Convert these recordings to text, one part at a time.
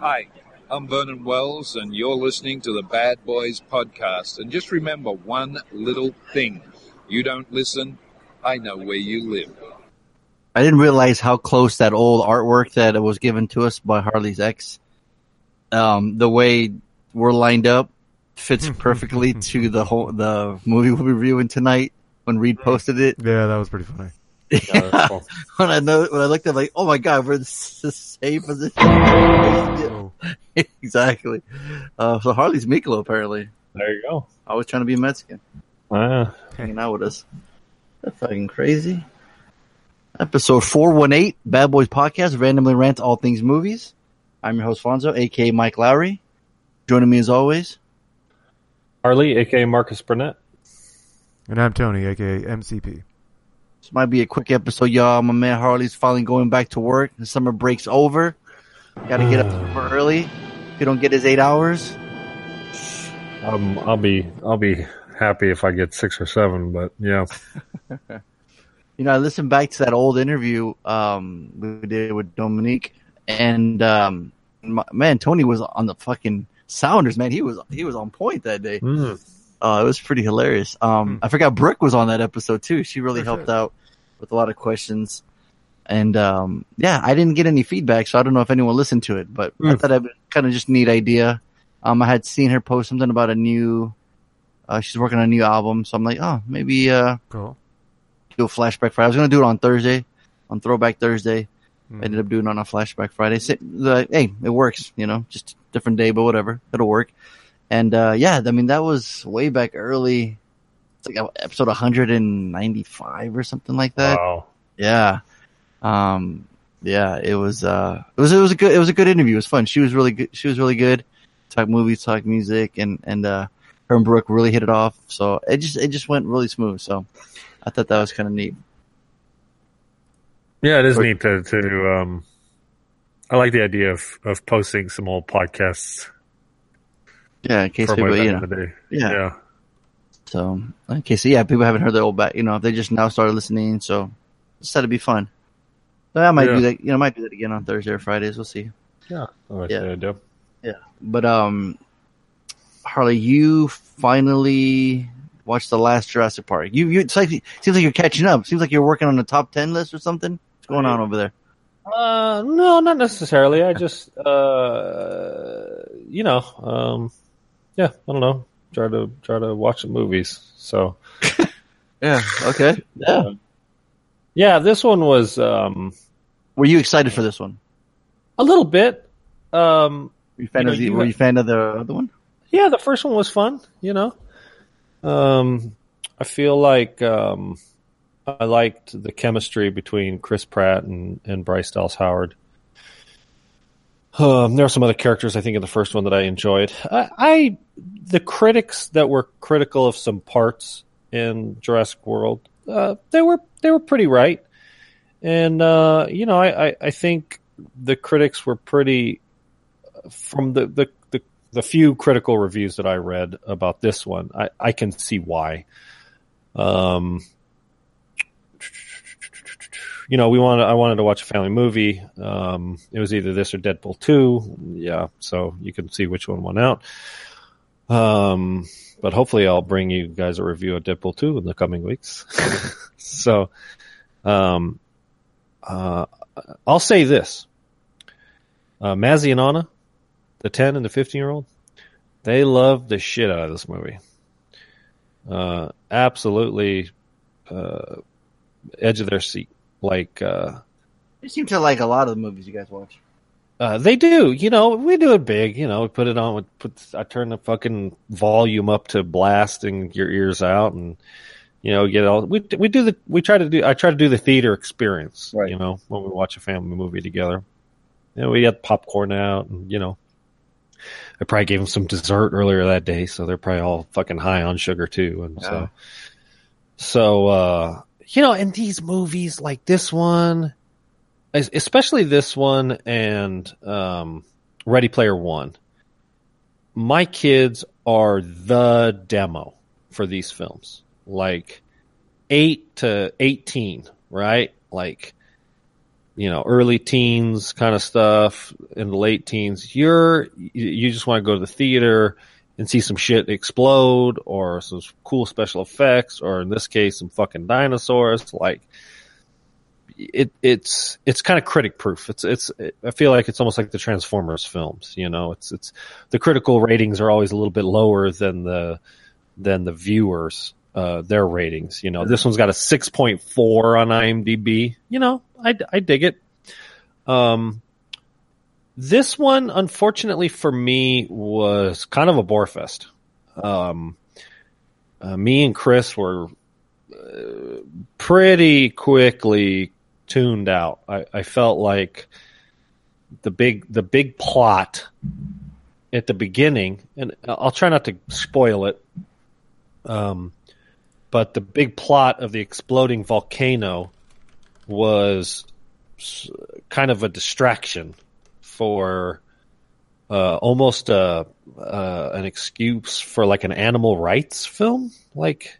Hi, I'm Vernon Wells, and you're listening to the Bad Boys Podcast. And just remember one little thing. You don't listen, I know where you live. I didn't realize how close that old artwork that was given to us by Harley's ex, the way we're lined up, fits perfectly to the movie we'll be reviewing tonight when Reed posted it. Yeah, that was pretty funny. Yeah, was cool. When I looked at it, like, oh my God, we're in the same position. Oh. Exactly. So Harley's Miklo, apparently. There you go. Always trying to be Mexican. Wow. Hanging out with us. That's fucking crazy. Episode 418, Bad Boys Podcast, randomly rant all things movies. I'm your host, Fonzo, a.k.a. Mike Lowry. Joining me as always, Harley, a.k.a. Marcus Burnett. And I'm Tony, a.k.a. MCP. This might be a quick episode, y'all. My man Harley's finally going back to work. The summer break's over. Got to get up super early. If you don't get his 8 hours. I'll be happy if I get 6 or 7, but yeah. You know, I listened back to that old interview we did with Dominique, and man, Tony was on the fucking Sounders, man. He was on point that day. It was pretty hilarious. I forgot Brooke was on that episode too. She really helped out with a lot of questions. And yeah, I didn't get any feedback, so I don't know if anyone listened to it, but I thought it was kind of just a neat idea. I had seen her post something about a new she's working on a new album, so I'm like, oh, maybe cool. Do a Flashback Friday. I was going to do it on Thursday, on Throwback Thursday. I ended up doing it on a Flashback Friday. So, hey, it works, you know, just a different day, but whatever. It'll work. And, yeah, I mean, that was way back early. It's like episode 195 or something like that. Wow. Yeah. Yeah, it was a good interview. It was fun. She was really good. Talk movies, talk music, and her and Brooke really hit it off. So it just went really smooth. So I thought that was kind of neat. Yeah, it is neat to I like the idea of posting some old podcasts. Yeah, in case people, you know. Yeah. So, in case, yeah, people haven't heard the old back, you know, if they just now started listening, so just thought it'd be fun. So I might do that, you know, again on Thursday or Fridays, we'll see. Yeah, I do. Yeah, but Harley, you finally watched the last Jurassic Park. It's like, it seems like you're catching up. It seems like you're working on the top 10 list or something. What's going on over there? No, not necessarily. I just, you know, yeah, I don't know. Try to watch the movies. So, yeah, okay, yeah. This one was. Were you excited for this one? A little bit. Were you a fan of the other one? Yeah, the first one was fun. You know, I feel like I liked the chemistry between Chris Pratt and Bryce Dallas Howard. There are some other characters, I think, in the first one that I enjoyed. The critics that were critical of some parts in Jurassic World, they were pretty right. And, you know, I think the critics were pretty, from the few critical reviews that I read about this one, I can see why. You know, I wanted to watch a family movie. It was either this or Deadpool 2. Yeah, so you can see which one won out. But hopefully I'll bring you guys a review of Deadpool 2 in the coming weeks. So, I'll say this. Mazzy and Anna, the 10 and the 15-year-old, they love the shit out of this movie. Absolutely edge of their seat. Like, they seem to like a lot of the movies you guys watch. They do, you know. We do it big, you know. We put it on. I turn the fucking volume up to blasting your ears out, and you know, get all. I try to do the theater experience, right. You know, when we watch a family movie together. You know, we got popcorn out, and you know, I probably gave them some dessert earlier that day, so they're probably all fucking high on sugar too, and so. You know, in these movies like this one, especially this one and Ready Player One, my kids are the demo for these films. Like 8 to 18, right? Like you know, early teens kind of stuff, in the late teens, you just want to go to the theater and see some shit explode or some cool special effects, or in this case, some fucking dinosaurs. Like, it's kind of critic proof. I feel like it's almost like the Transformers films, you know, it's the critical ratings are always a little bit lower than the viewers, their ratings. You know, this one's got a 6.4 on IMDb. You know, I dig it. This one, unfortunately for me, was kind of a bore fest. Me and Chris were pretty quickly tuned out. I felt like the big plot at the beginning, and I'll try not to spoil it, but the big plot of the exploding volcano was kind of a distraction for almost an excuse for like an animal rights film. Like,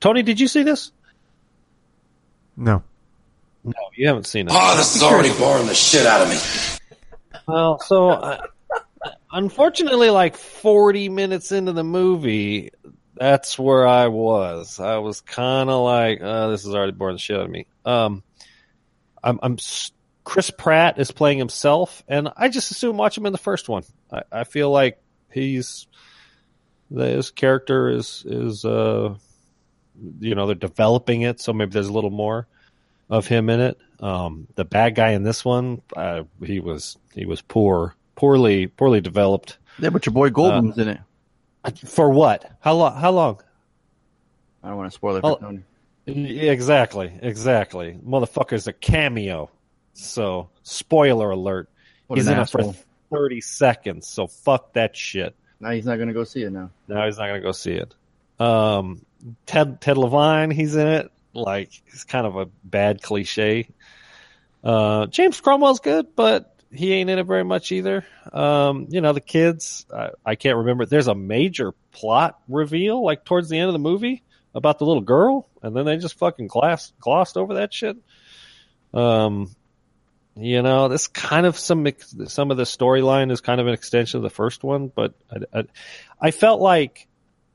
Tony, did you see this? No, you haven't seen it. Oh, this is already boring the shit out of me. Well, so unfortunately, like 40 minutes into the movie, that's where I was. I was kind of like, this is already boring the shit out of me. I'm Chris Pratt is playing himself, and I just assume watch him in the first one. I feel like his character is you know, they're developing it, so maybe there's a little more of him in it. The bad guy in this one, he was poorly developed. Yeah, but your boy Goldman was in it. For what? How long? I don't want to spoil it for Tony. Exactly. Motherfucker's a cameo. So, spoiler alert. He's in it for 30 seconds, so fuck that shit. Now he's not going to go see it now. Ted Levine, he's in it. Like, he's kind of a bad cliche. James Cromwell's good, but he ain't in it very much either. You know, the kids, I can't remember. There's a major plot reveal, like, towards the end of the movie about the little girl, and then they just fucking glossed over that shit. You know, this kind of some of the storyline is kind of an extension of the first one, but I felt like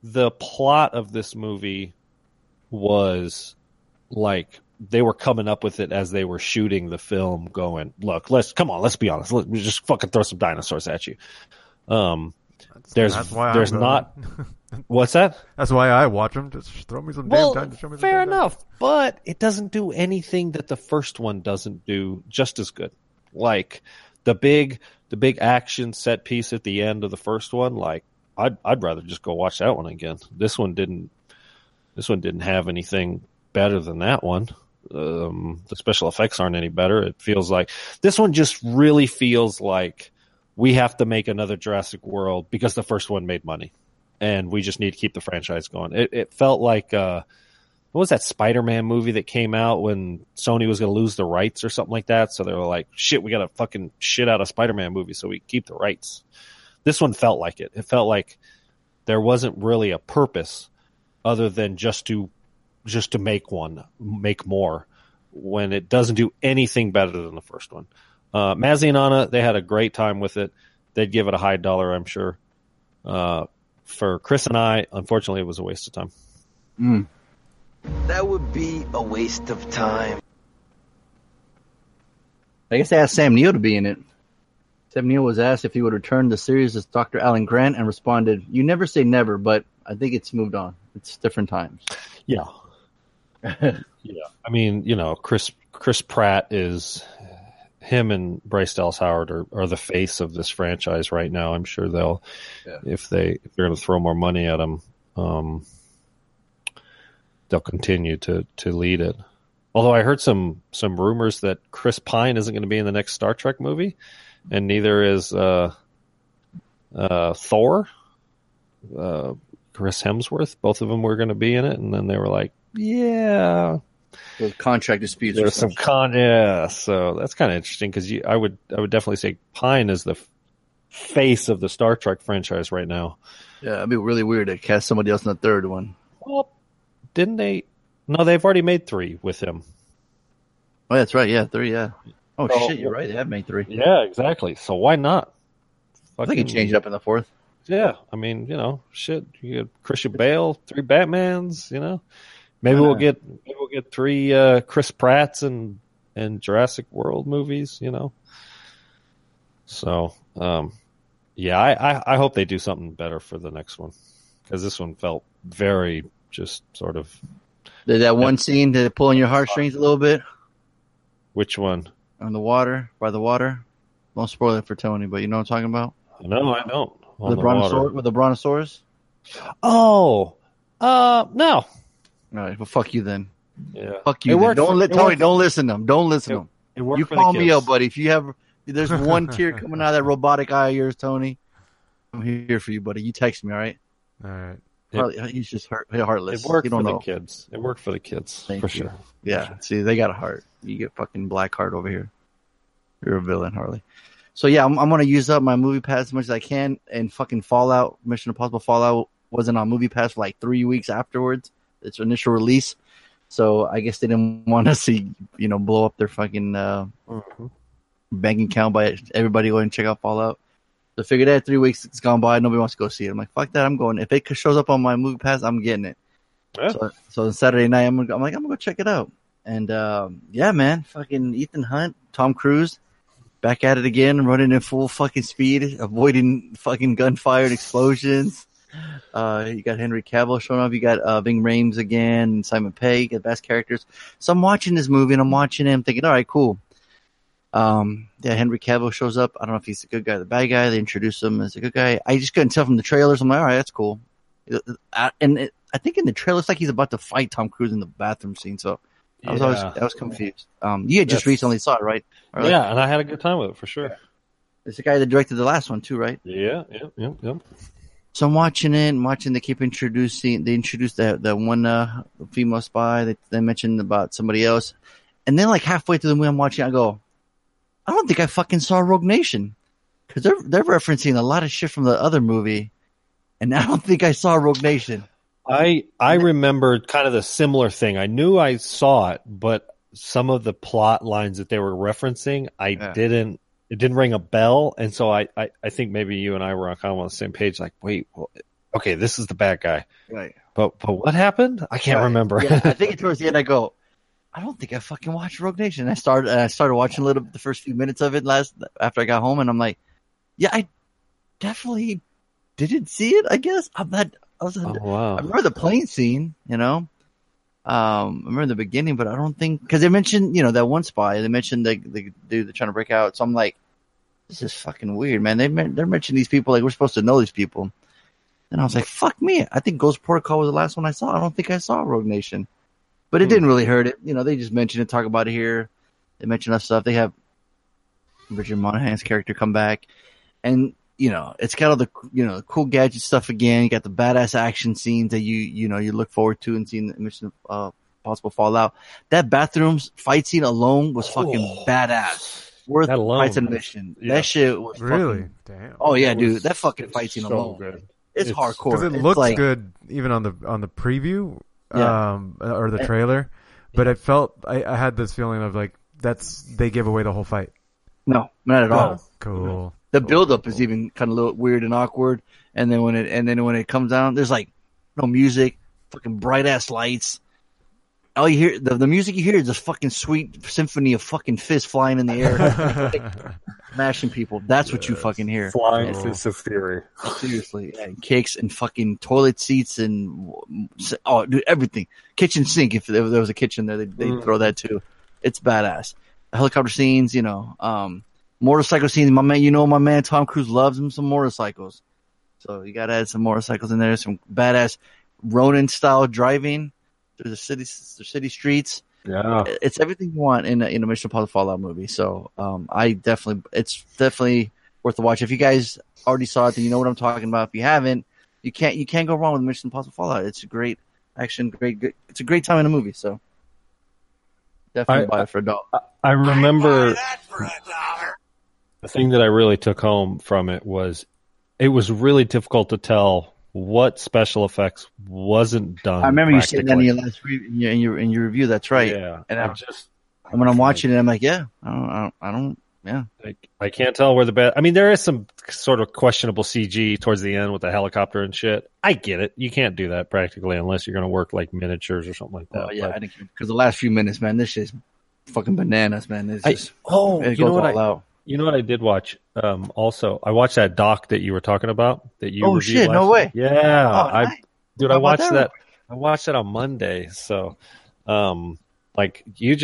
the plot of this movie was like they were coming up with it as they were shooting the film, going, "Look, let's be honest. We just fucking throw some dinosaurs at you." That's not. What's that? That's why I watch them. Just throw me some damn time to show me. Fair enough, but it doesn't do anything that the first one doesn't do just as good. Like the big action set piece at the end of the first one. Like I'd rather just go watch that one again. This one didn't have anything better than that one. The special effects aren't any better. It feels like this one just really feels like we have to make another Jurassic World because the first one made money. And we just need to keep the franchise going. It felt like, what was that Spider-Man movie that came out when Sony was going to lose the rights or something like that? So they were like, shit, we got to fucking shit out a Spider-Man movie so we keep the rights. This one felt like it. It felt like there wasn't really a purpose other than just to make one, make more, when it doesn't do anything better than the first one. Mazzy and Anna, they had a great time with it. They'd give it a high dollar, I'm sure. For Chris and I, unfortunately, it was a waste of time. That would be a waste of time. I guess they asked Sam Neill to be in it. Sam Neill was asked if he would return the series as Dr. Alan Grant and responded, "You never say never, but I think it's moved on. It's different times." Yeah. Yeah. I mean, you know, Chris Pratt is... Him and Bryce Dallas Howard are the face of this franchise right now. I'm sure they'll, if they're going to throw more money at them, they'll continue to lead it. Although I heard some rumors that Chris Pine isn't going to be in the next Star Trek movie, and neither is Thor. Chris Hemsworth, both of them were going to be in it, and then they were like, yeah. Those contract disputes. There's some yeah. So that's kind of interesting because I would definitely say Pine is the face of the Star Trek franchise right now. Yeah, it'd be really weird to cast somebody else in the third one. Well, didn't they? No, they've already made 3 with him. Oh, that's right. Yeah, 3. Yeah. Oh, so, shit, you're right. They have made three. Yeah, exactly. So why not? Fucking, I think he changed it up in the fourth. Yeah, I mean, you know, shit. You get Christian Bale, three Batmans, you know. Maybe we'll get three Chris Pratts and Jurassic World movies, you know. So, yeah, I hope they do something better for the next one, because this one felt very just sort of. Did that one scene that pulling your heartstrings a little bit? Which one? On the water, by the water. Don't spoil it for Tony, but you know what I'm talking about? No, I don't. With the brontosaurus? Oh, no. All right, well, fuck you then. Yeah. Fuck you. Don't listen to them. Don't listen to them. You call me up, buddy. If you have, there's one tear coming out of that robotic eye of yours, Tony. I'm here for you, buddy. You text me, all right? All right. He's just heartless. It worked for the kids. It worked for the kids, for sure. Yeah. See, they got a heart. You get fucking black heart over here. You're a villain, Harley. So yeah, I'm going to use up my Movie Pass as much as I can. And fucking Fallout, Mission Impossible Fallout, wasn't on Movie Pass for like 3 weeks afterwards. Its initial release, so I guess they didn't want to see, you know, blow up their fucking bank account by everybody going and check out Fallout. So I figured that 3 weeks it's gone by, nobody wants to go see it. I'm like, fuck that, I'm going. If it shows up on my Movie Pass, I'm getting it. Yeah. So on Saturday night, I'm gonna go check it out. And yeah, man, fucking Ethan Hunt, Tom Cruise, back at it again, running in full fucking speed, avoiding fucking gunfire and explosions. You got Henry Cavill showing up. You got Ving Rhames again, and Simon Pegg, the best characters. So I'm watching this movie and I'm watching him thinking, all right, cool. Yeah, Henry Cavill shows up. I don't know if he's the good guy or the bad guy. They introduce him as a good guy. I just couldn't tell from the trailers. I'm like, all right, that's cool. I think in the trailer, it's like he's about to fight Tom Cruise in the bathroom scene. So I was confused. You just recently saw it, right? Harley? Yeah, and I had a good time with it for sure. It's the guy that directed the last one too, right? Yeah. So I'm watching it and watching. They keep introducing. They introduced that one female spy that they mentioned about somebody else, and then like halfway through the movie, I'm watching. I go, I don't think I fucking saw Rogue Nation, because they're referencing a lot of shit from the other movie, and I don't think I saw Rogue Nation. I remembered kind of the similar thing. I knew I saw it, but some of the plot lines that they were referencing, I didn't. It didn't ring a bell, and so I think maybe you and I were kind of on the same page. Like, wait, well, okay, this is the bad guy, right? But what happened? I can't remember. Yeah, I think towards the end, I go, I don't think I fucking watched Rogue Nation. And I started watching a little the first few minutes of it after I got home, and I'm like, yeah, I definitely didn't see it. I guess I remember the plane scene, you know. I remember the beginning, but I don't think, because they mentioned, you know, that one spy. They mentioned the dude they're trying to break out. So I'm like, this is fucking weird, man. They're mentioning these people like we're supposed to know these people. And I was like, fuck me. I think Ghost Protocol was the last one I saw. I don't think I saw Rogue Nation, but it didn't really hurt it. You know, they just mentioned it, talk about it here. They mentioned enough stuff. They have Richard Monahan's character come back, and you know, it's got all the, you know, cool gadget stuff again. You got the badass action scenes that you know, you look forward to and seeing the Mission Possible Fallout. That bathroom fight scene alone was fucking badass. Worth that alone, fights in the mission. Yeah. That shit was really fucking, damn. Oh yeah, dude, that fucking fight scene so alone. Good. It's hardcore. Because it looks like, good even on the preview, or the trailer. But it felt I had this feeling of like they gave away the whole fight. No, not at all. Cool. The buildup is even kind of a little weird and awkward, and then when it comes down, there's like no music, fucking bright ass lights. All you hear the music you hear is this fucking sweet symphony of fucking fists flying in the air, smashing people. That's what you fucking hear. Flying fists of fury. Seriously, and kicks and fucking toilet seats and dude, everything. Kitchen sink. If there was a kitchen there, they'd throw that too. It's badass. Helicopter scenes, you know. Motorcycle scenes, my man Tom Cruise loves him some motorcycles. So you gotta add some motorcycles in there, some badass Ronin style driving through the city streets. Yeah. It's everything you want in a Mission Impossible Fallout movie. So it's definitely worth a watch. If you guys already saw it, then you know what I'm talking about. If you haven't, you can't go wrong with Mission Impossible Fallout. It's a great action, great it's a great time in a movie, so definitely buy it for a dollar. I remember that for a dollar. The thing that I really took home from it was really difficult to tell what special effects wasn't done. I remember you said that in your review. That's right. Yeah, and I And when I'm watching it, I'm like, yeah, I don't, I can't tell where the bad. I mean, there is some sort of questionable CG towards the end with the helicopter and shit. I get it. You can't do that practically unless you're going to work like miniatures or something like that. Oh yeah, but I think because the last few minutes, man, this shit's fucking bananas, man. You know what I did watch? Also, I watched that doc that you were talking about that you. Oh shit! No way. Yeah, I watched that. I watched that on Monday. So, you were telling me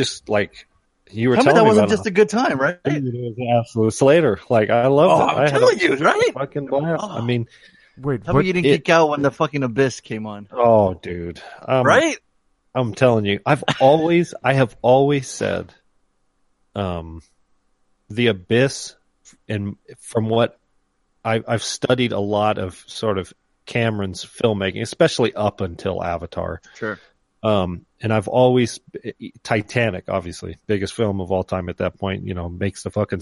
that wasn't just a good time, right? It was an absolute Slater. Like I loved it. I'm telling you, right? Fucking blast. I mean, wait, how you didn't geek out when the fucking Abyss came on? Oh, dude, right? I'm telling you, I have always said, the Abyss, and from what I've studied a lot of sort of Cameron's filmmaking, especially up until Avatar. Sure. And I've always Titanic, obviously, biggest film of all time at that point, you know, makes the fucking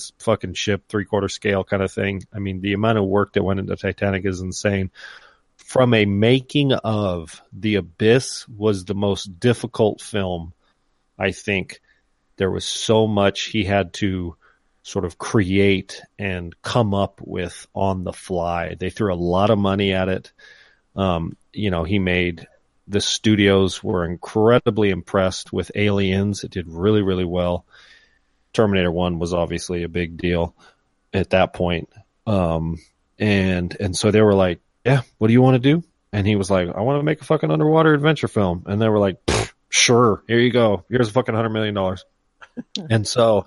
ship 3/4 scale kind of thing. I mean, the amount of work that went into Titanic is insane. From a making of, The Abyss was the most difficult film. I think there was so much he had to sort of create and come up with on the fly. They threw a lot of money at it. You know, the studios were incredibly impressed with Aliens. It did really, really well. Terminator 1 was obviously a big deal at that point. And so they were like, yeah, what do you want to do? And he was like, I want to make a fucking underwater adventure film. And they were like, sure, here you go. Here's fucking $100 million. And so,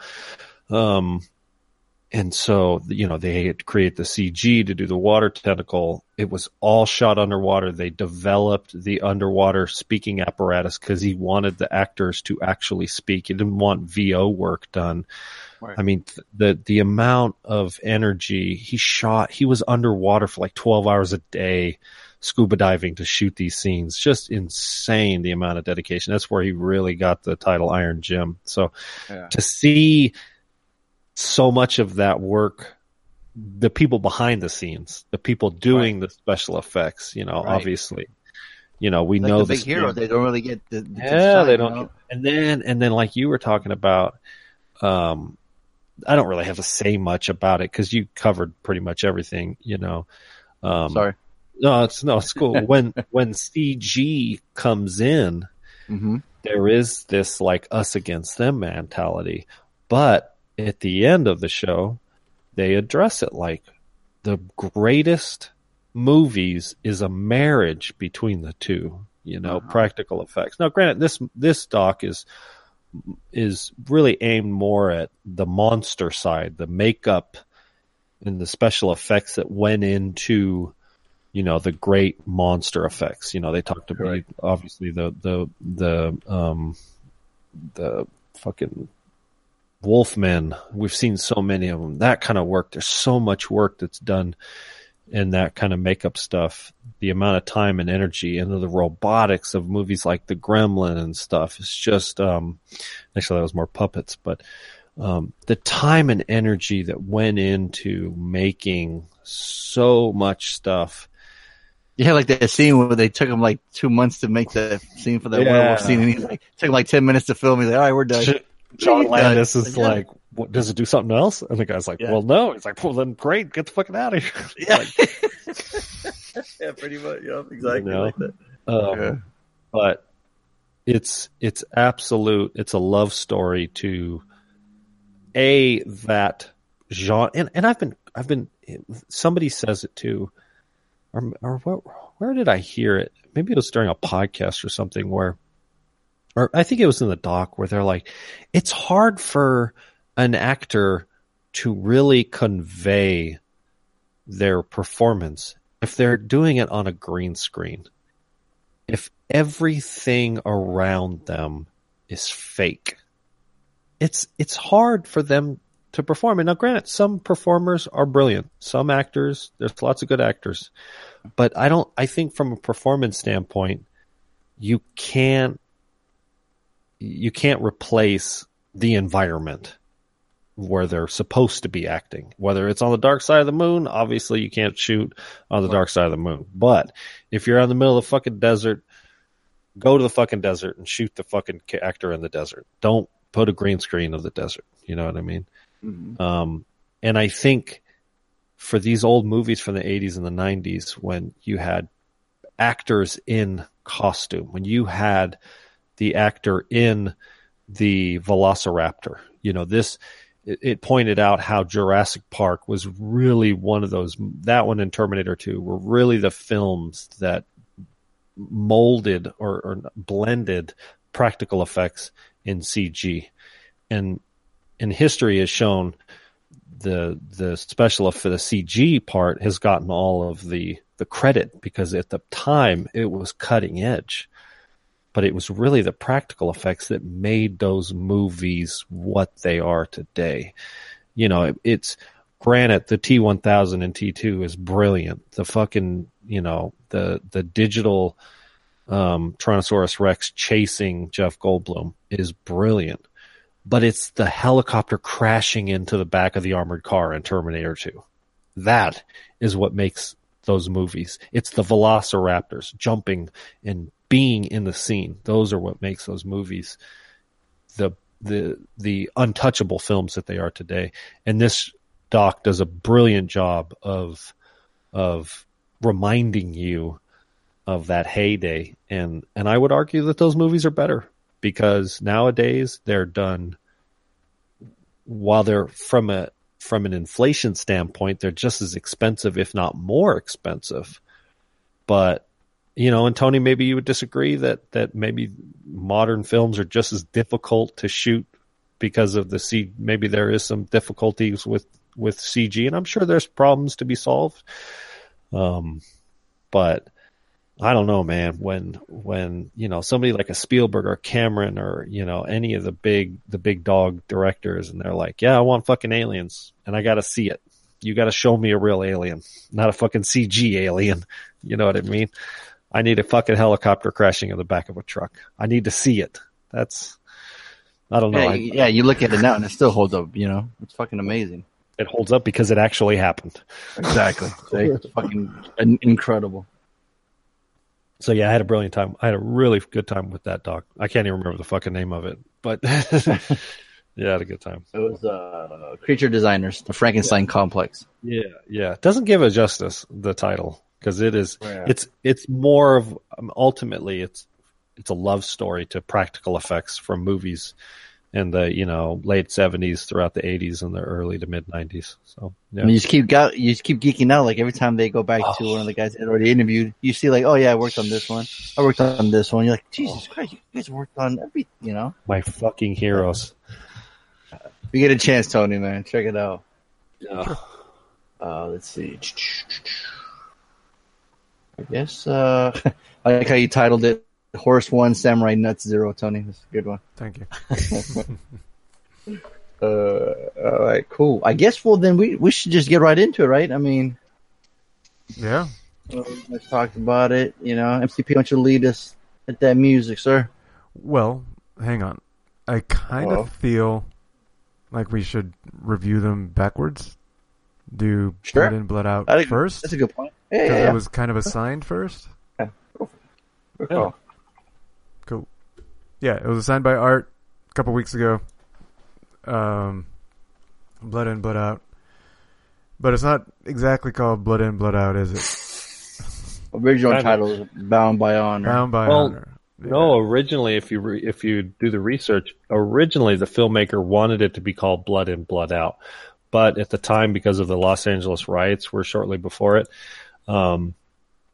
you know, they had to create the CG to do the water tentacle. It was all shot underwater. They developed the underwater speaking apparatus because he wanted the actors to actually speak. He didn't want VO work done. Right. I mean, the amount of energy he was underwater for like 12 hours a day, scuba diving to shoot these scenes. Just insane, the amount of dedication. That's where he really got the title Iron Jim. So to see so much of that work, the people behind the scenes, the people doing the special effects, you know, obviously, you know, we like know the big heroes. They don't really get the shine, they don't. You know? And then, like you were talking about, I don't really have to say much about it because you covered pretty much everything, you know. Sorry, no, it's cool. when CG comes in, there is this like us against them mentality, but at the end of the show, they address it like the greatest movies is a marriage between the two, you know, practical effects. Now, granted, this doc is really aimed more at the monster side, the makeup and the special effects that went into, you know, the great monster effects. You know, they talked about obviously the fucking Wolfman, we've seen so many of them. That kind of work, there's so much work that's done in that kind of makeup stuff. The amount of time and energy into the robotics of movies like The Gremlin and stuff. It's just, actually that was more puppets, but the time and energy that went into making so much stuff. Yeah, like that scene where they took him like 2 months to make the scene for that werewolf scene, and he's like, took him like 10 minutes to film. He's like, all right, we're done. John Landis is like, what, does it do something else? And the guy's like, well, no. He's like, well, then great. Get the fucking out of here. Yeah, yeah, pretty much. Yeah, exactly, you know? Like that. But it's absolute. It's a love story to that genre. And I've been. Somebody says it too, or where did I hear it? Maybe it was during a podcast or something where. Or I think it was in the doc where they're like, it's hard for an actor to really convey their performance if they're doing it on a green screen. If everything around them is fake, it's hard for them to perform. And now, granted, some performers are brilliant. Some actors, there's lots of good actors. But I think from a performance standpoint, you can't replace the environment where they're supposed to be acting. Whether it's on the dark side of the moon, obviously you can't shoot on the dark side of the moon. But if you're in the middle of the fucking desert, go to the fucking desert and shoot the fucking actor in the desert. Don't put a green screen of the desert. You know what I mean? Mm-hmm. And I think for these old movies from the 80s and the 90s, when you had actors in costume, when you had the actor in the Velociraptor, you know, this, it pointed out how Jurassic Park was really one of those, that one and Terminator 2 were really the films that molded or blended practical effects in CG. And in history has shown the special effect for the CG part has gotten all of the credit because at the time it was cutting edge. But it was really the practical effects that made those movies what they are today. You know, it's granted the T-1000 and T-2 is brilliant. The fucking, you know, the digital Tyrannosaurus Rex chasing Jeff Goldblum is brilliant. But it's the helicopter crashing into the back of the armored car in Terminator 2. That is what makes those movies. It's the Velociraptors jumping and being in the scene. Those are what makes those movies the untouchable films that they are today. And this doc does a brilliant job of reminding you of that heyday. And I would argue that those movies are better because nowadays they're done while they're from an inflation standpoint, they're just as expensive, if not more expensive. But you know, and Tony, maybe you would disagree that maybe modern films are just as difficult to shoot because of the CG. Maybe there is some difficulties with CG, and I'm sure there's problems to be solved. But I don't know, man. When you know somebody like a Spielberg or Cameron or you know any of the big dog directors, and they're like, yeah, I want fucking aliens, and I got to see it. You got to show me a real alien, not a fucking CG alien. You know what I mean? I need a fucking helicopter crashing in the back of a truck. I need to see it. That's, I don't know. Yeah, you look at it now and it still holds up, you know? It's fucking amazing. It holds up because it actually happened. Exactly. It's fucking incredible. So, yeah, I had a brilliant time. I had a really good time with that doc. I can't even remember the fucking name of it, but yeah, I had a good time. It was Creature Designers, the Frankenstein Complex. Yeah, yeah. Doesn't give it justice, the title. Because it is, it's more of ultimately it's a love story to practical effects from movies in the you know late '70s throughout the '80s and the early to mid '90s. So yeah, and you just keep geeking out. Like every time they go back to one of the guys that already interviewed, you see like, oh yeah, I worked on this one. I worked on this one. You're like, Jesus Christ, you guys worked on every, you know, my fucking heroes. If you get a chance, Tony, man, check it out. Yeah. Let's see. I guess I like how you titled it Horse 1, Samurai Nuts 0, Tony. That's a good one. Thank you. All right, cool. I guess, well, then we should just get right into it, right? I mean... Yeah. Let's talk about it. You know, MCP, why don't you lead us at that music, sir? Well, hang on. I kind of feel like we should review them backwards. Do Blood In, Blood Out first. That's a good point. Because it was kind of assigned first. Yeah. Cool. Cool. Yeah, it was assigned by Art a couple weeks ago. Blood In, Blood Out. But it's not exactly called Blood In, Blood Out, is it? Original title is Bound by Honor. Bound by Honor. Yeah. No, originally, if you do the research, originally the filmmaker wanted it to be called Blood In, Blood Out. But at the time, because of the Los Angeles riots were shortly before it,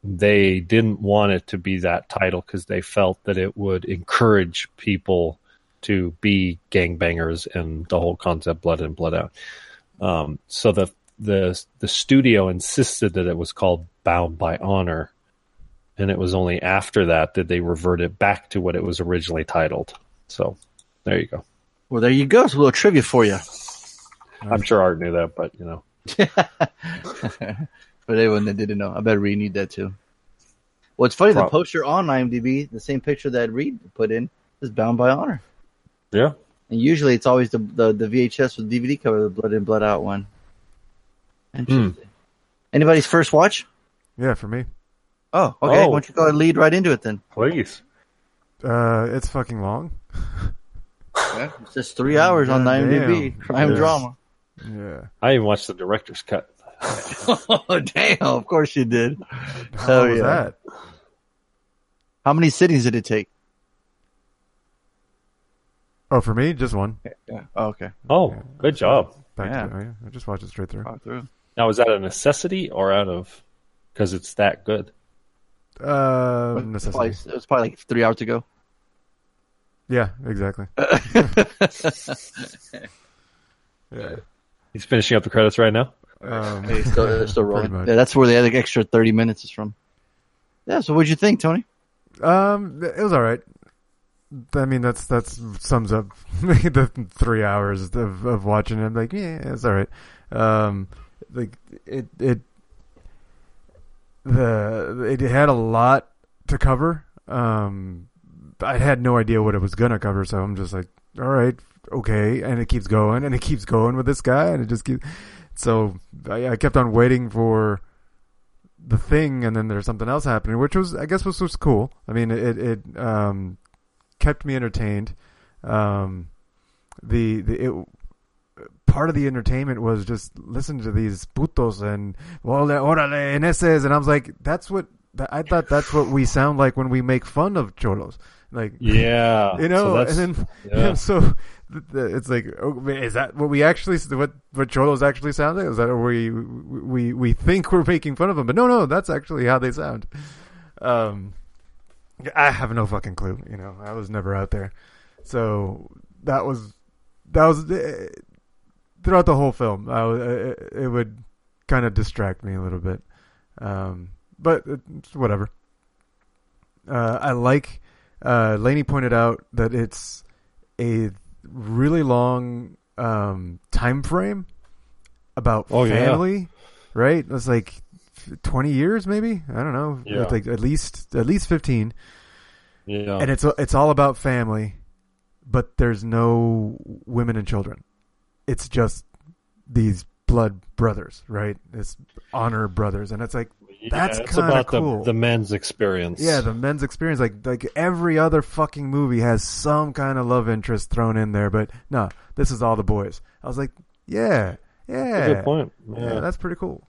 they didn't want it to be that title because they felt that it would encourage people to be gangbangers and the whole concept Blood In, Blood Out. So the studio insisted that it was called Bound by Honor, and it was only after that they reverted back to what it was originally titled. So there you go. Well, there you go. It's a little trivia for you. I'm sure Art knew that, but you know. But everyone that didn't know, I bet Reed knew that too. Well, it's funny, the poster on IMDb, the same picture that Reed put in, is Bound by Honor. Yeah. And usually it's always the VHS with DVD cover, the Blood In, Blood Out one. Interesting. Anybody's first watch? Yeah, for me. Oh, okay. Why don't you go ahead and lead right into it then? Please. It's fucking long. It says 3 hours on IMDb. Crime drama. Yeah. I even watched the director's cut. Oh, damn. Of course you did. How was that? How many sittings did it take? Oh, for me? Just one. Yeah. Oh, okay. Oh, yeah. Good job. I just watched it straight through. Now, is that a necessity or out of... Because it's that good. Necessity. It was probably like 3 hours ago. Yeah, exactly. Yeah. He's finishing up the credits right now? Still rolling. Yeah, that's where the extra 30 minutes is from. Yeah, so what'd you think, Tony? It was all right. I mean, that's sums up the 3 hours of watching it. I'm like, yeah, it's all right. It had a lot to cover. I had no idea what it was gonna cover, so I'm just like, all right, okay, and it keeps going with this guy, and it just keeps. So I kept on waiting for the thing, and then there's something else happening, which was, I guess, was cool. I mean, it kept me entertained. Part of the entertainment was just listen to these putos and orale eneses, and I was like, that's what we sound like when we make fun of cholos. Like, yeah, you know, so it's like, is that what we actually, what cholos actually sound like? Is that we think we're making fun of them? But no, that's actually how they sound. I have no fucking clue. You know, I was never out there, so that was. Throughout the whole film, it would kind of distract me a little bit, but it's whatever. I like. Laney pointed out that it's a really long time frame about family, right? That's like 20 years, maybe. I don't know. Yeah. It's like at least 15. Yeah, and it's all about family, but there's no women and children. It's just these blood brothers, right? It's honor brothers, and it's like that's kind of cool. The men's experience, Like every other fucking movie has some kind of love interest thrown in there, but no, this is all the boys. I was like, that's a good point. Yeah, that's pretty cool.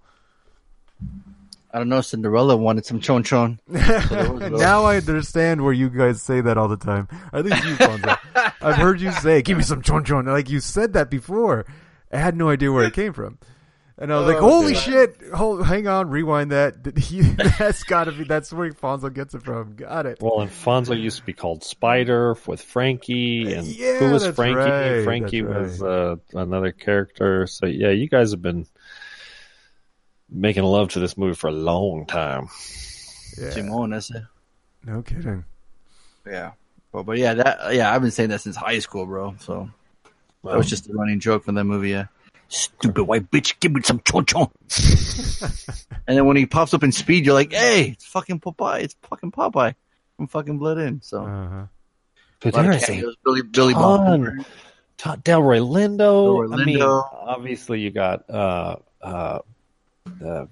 I don't know. Cinderella wanted some chon chon. Now I understand where you guys say that all the time. At least you, Fonzo. I've heard you say, "Give me some chon chon." Like you said that before. I had no idea where it came from, and I was like, "Holy shit! Hang on, rewind that." That's got to be. That's where Fonzo gets it from. Got it. Well, and Fonzo used to be called Spider with Frankie, and who was Frankie? Right. Frankie was another character. So yeah, you guys have been making love to this movie for a long time. Yeah. Simone, that's it. No kidding. Yeah. But yeah, I've been saying that since high school, bro. So that was just a running joke from that movie, yeah. Stupid white bitch, give me some chon chon. And then when he pops up in Speed, you're like, hey, it's fucking Popeye. It's fucking Popeye from fucking Blood In. So but there is Billy Bond, Delroy Lindo. I mean, obviously you got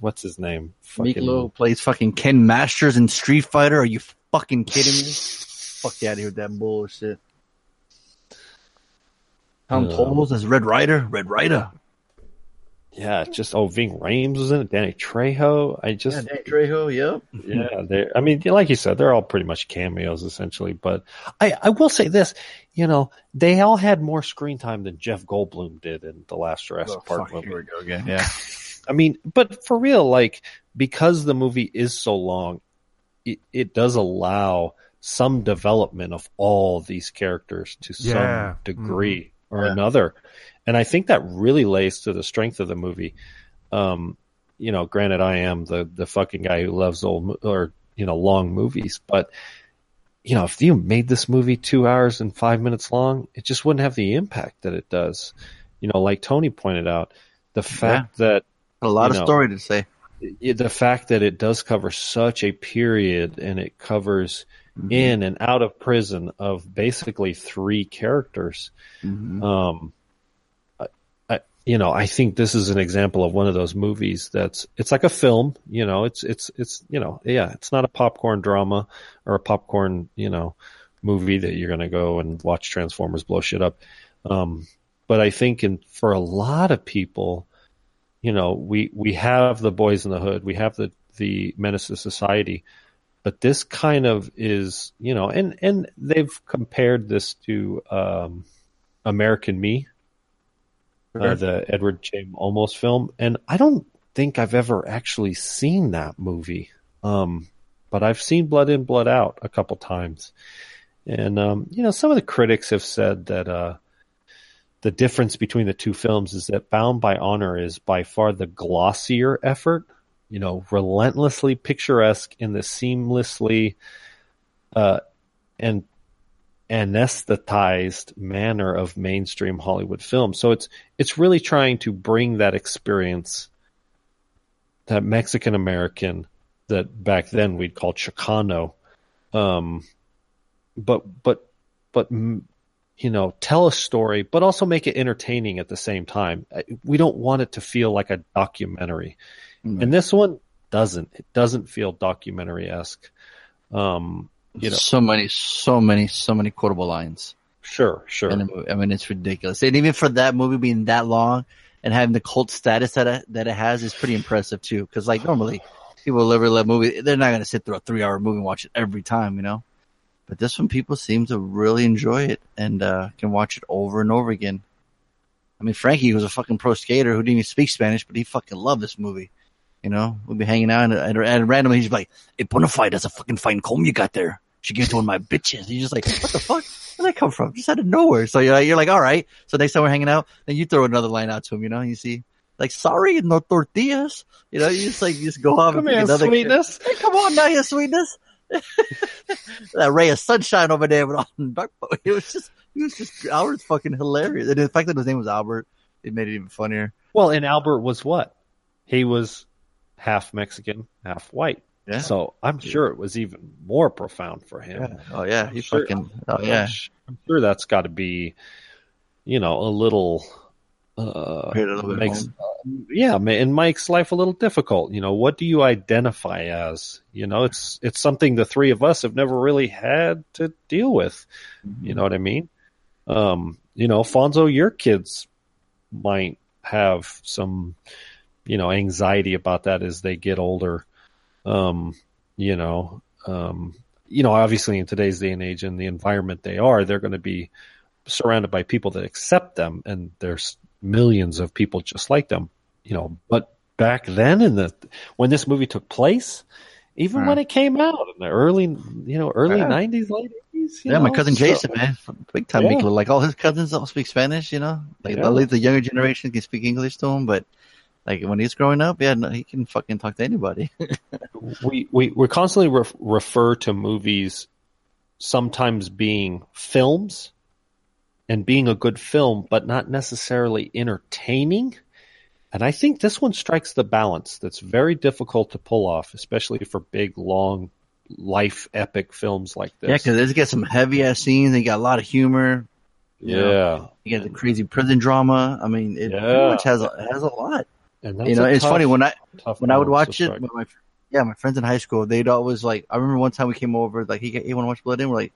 what's his name? Miklo plays fucking Ken Masters in Street Fighter. Are you fucking kidding me? Fuck out of here with that bullshit. Tom Tolles as Red Ryder. Yeah, Ving Rhames was in it. Danny Trejo, yep. Yeah, I mean, like you said, they're all pretty much cameos, essentially. But I will say this, you know, they all had more screen time than Jeff Goldblum did in the last Jurassic Park movie. Here we go again, yeah. I mean, but for real, like, because the movie is so long, it does allow some development of all these characters to some degree or another. And I think that really lays to the strength of the movie. You know, granted, I am the fucking guy who loves long movies, but, you know, if you made this movie 2 hours and 5 minutes long, it just wouldn't have the impact that it does. You know, like Tony pointed out, the fact that a lot of story to say. The fact that it does cover such a period, and it covers in and out of prison of basically three characters. Mm-hmm. I think this is an example of one of those movies it's like a film. You know, it's not a popcorn drama or a popcorn movie that you're going to go and watch Transformers blow shit up. But I think for a lot of people, you know, we have the Boys in the Hood, we have the Menace to Society, but this kind of is, you know, and they've compared this to American Me, the Edward J. Olmos film, and I don't think I've ever actually seen that movie, but I've seen Blood In, Blood Out a couple times, and you know, some of the critics have said that the difference between the two films is that Bound by Honor is by far the glossier effort, you know, relentlessly picturesque in the seamlessly and anesthetized manner of mainstream Hollywood film. So it's really trying to bring that experience, that Mexican American that back then we'd call Chicano, but you know, tell a story, but also make it entertaining at the same time. We don't want it to feel like a documentary. Mm-hmm. And this one doesn't. It doesn't feel documentary-esque. You know. So many quotable lines. Sure. And I mean, it's ridiculous. And even for that movie being that long and having the cult status that it has is pretty impressive, too. Because, like, normally people live that movie. They're not going to sit through a 3-hour movie and watch it every time, you know? But this one, people seem to really enjoy it and can watch it over and over again. I mean, Frankie was a fucking pro skater who didn't even speak Spanish, but he fucking loved this movie. You know, we'd be hanging out and randomly he's like, "Hey, Bonafide, that's a fucking fine comb you got there. She gave it to one of my bitches." And you're just like, what the fuck? Where did that come from? Just out of nowhere. So you're like, all right. So next time we're hanging out, then you throw another line out to him, you know, and you see, like, "Sorry, no tortillas." You know, you just go off and make another sweetness. Hey, come on now, you sweetness. That ray of sunshine over there with Albert. It was just Albert's fucking hilarious, and the fact that his name was Albert, it made it even funnier. Well, and Albert was what? He was half Mexican, half white. Yeah. So I'm sure it was even more profound for him. Yeah. Oh yeah, I'm sure that's got to be, you know, a little. And Mike's life a little difficult. You know, what do you identify as? You know, it's something the three of us have never really had to deal with. Mm-hmm. You know what I mean? You know, Fonzo, your kids might have some, you know, anxiety about that as they get older. You know, obviously in today's day and age and the environment they're going to be surrounded by people that accept them, and there's millions of people just like them, you know. But back then, when this movie took place, even when it came out in the early 90s, late 80s. Yeah, my cousin Jason, man, big time. Yeah. Like all his cousins don't speak Spanish, you know. Like at least the younger generation can speak English to him, but like when he's growing up, he can fucking talk to anybody. we constantly refer to movies sometimes being films. And being a good film, but not necessarily entertaining. And I think this one strikes the balance that's very difficult to pull off, especially for big, long, life epic films like this. Yeah, because it's got some heavy-ass scenes. They got a lot of humor. Yeah. You got the crazy prison drama. I mean, it pretty much has a lot. And that's, you know, it's tough, funny. When I would watch it, my friends in high school, they'd always like – I remember one time we came over, like, "Hey, want to watch Blood In?" We're like,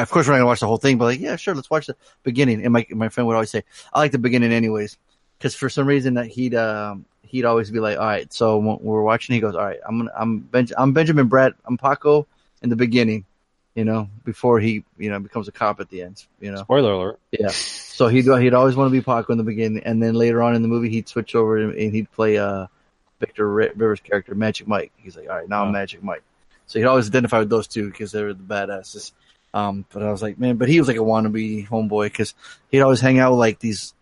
of course, we're not going to watch the whole thing, but like, yeah, sure, let's watch the beginning. And my friend would always say, "I like the beginning anyways," because for some reason that he'd always be like, "All right," so when we're watching, he goes, "All right, I'm Benjamin Bratt, I'm Paco in the beginning," you know, before he, you know, becomes a cop at the end, you know. Spoiler alert. Yeah. So he'd always want to be Paco in the beginning, and then later on in the movie, he'd switch over and he'd play Victor Rivers' character, Magic Mike. He's like, "All right, now I'm Magic Mike." So he'd always identify with those two because they were the badasses. But I was like, man, but he was like a wannabe homeboy because he'd always hang out with like these,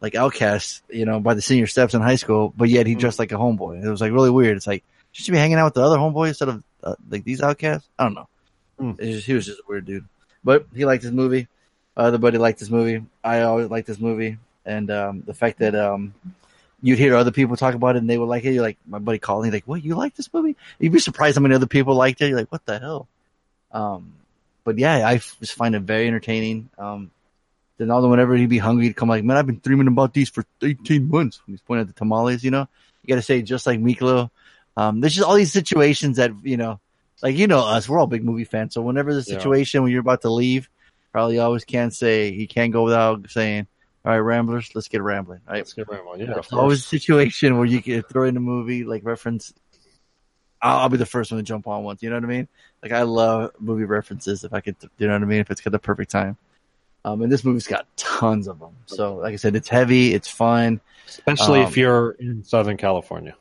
like outcasts, you know, by the senior steps in high school. But yet he dressed like a homeboy. It was like really weird. It's like, should you be hanging out with the other homeboy instead of like these outcasts? I don't know. He was just a weird dude. But he liked this movie. Other buddy liked this movie. I always liked this movie. And the fact that you'd hear other people talk about it and they would like it. You're like, my buddy Colin, he's like, "What, you like this movie?" You'd be surprised how many other people liked it. You're like, what the hell? But yeah, I just find it very entertaining. Then although whenever he'd be hungry, he'd come like, "Man, I've been dreaming about these for 18 months. When he's pointing at the tamales, you know, you got to say just like Miklo. There's just all these situations that, you know, like, you know us, we're all big movie fans. So whenever the situation when you're about to leave, probably always can't say, he can't go without saying, all right, Ramblers, let's get rambling. Right? Let's get rambling. Yeah, it's always a situation where you can throw in a movie, like reference. I'll be the first one to jump on once. You know what I mean? Like, I love movie references if I could, you know what I mean? If it's got the perfect time. And this movie's got tons of them. So, like I said, it's heavy. It's fun. Especially if you're in Southern California.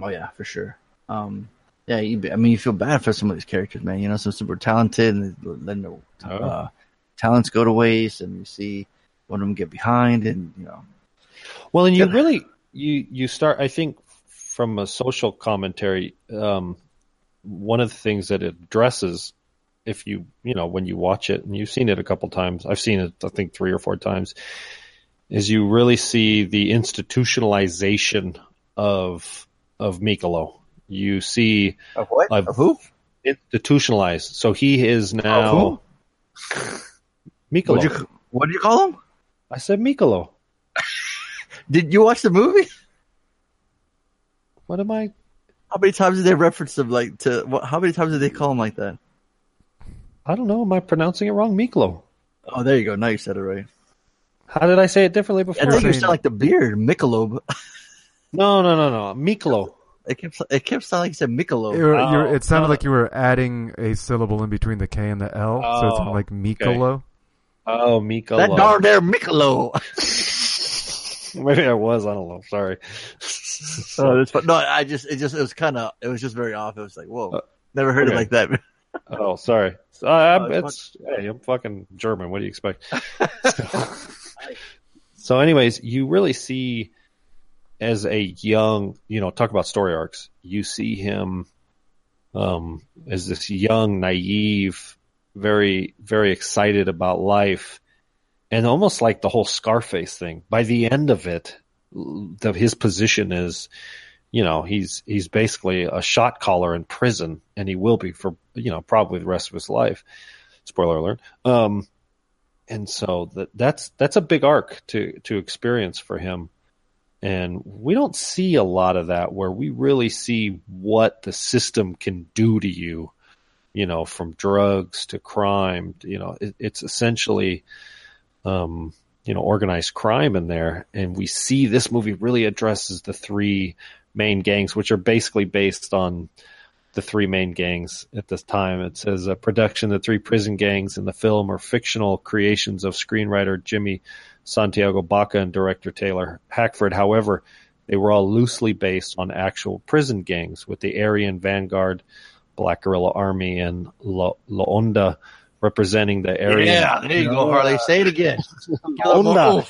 Oh, yeah, for sure. Yeah, you feel bad for some of these characters, man. You know, some super talented, and then their talents go to waste, and you see one of them get behind, and, you know. Well, and you start, I think, from a social commentary, one of the things that it addresses, if you know, when you watch it, and you've seen it a couple times, I've seen it, I think, 3 or 4 times, is you really see the institutionalization of Mikolo. You see of what? Of who? Institutionalized. So he is now Mikolo. What did you call him? I said Mikolo. Did you watch the movie? What am I? How many times did they reference him how many times did they call him like that? I don't know. Am I pronouncing it wrong? Mikolo. Oh, there you go. Now you said it right. How did I say it differently before? I think you said like the beard, Mikolo. No. Mikolo. It kept sounding like you said Mikolo. It sounded like you were adding a syllable in between the K and the L, so it sounded like Mikolo. Okay. Oh, Mikolo. That darn there Mikolo. Maybe I was. I don't know. Sorry. Oh, that's fun. No, it was just very off. It was like, whoa, never heard it like that. Oh, sorry. I'm fucking German. What do you expect? So anyways, you really see as a young, you know, talk about story arcs. You see him as this young, naive, very, very excited about life, and almost like the whole Scarface thing. By the end of it, his position is, you know, he's basically a shot caller in prison, and he will be for, you know, probably the rest of his life. Spoiler alert. And so that's a big arc to experience for him. And we don't see a lot of that, where we really see what the system can do to you, you know, from drugs to crime. You know, it's essentially, you know, organized crime in there. And we see this movie really addresses the 3 main gangs, which are basically based on the 3 main gangs at this time. It says a production, the 3 prison gangs in the film are fictional creations of screenwriter Jimmy Santiago Baca and director Taylor Hackford. However, they were all loosely based on actual prison gangs, with the Aryan Vanguard, Black Guerrilla Army, and La Onda representing the Aryan. Yeah, there you go, Harley. Say it again. La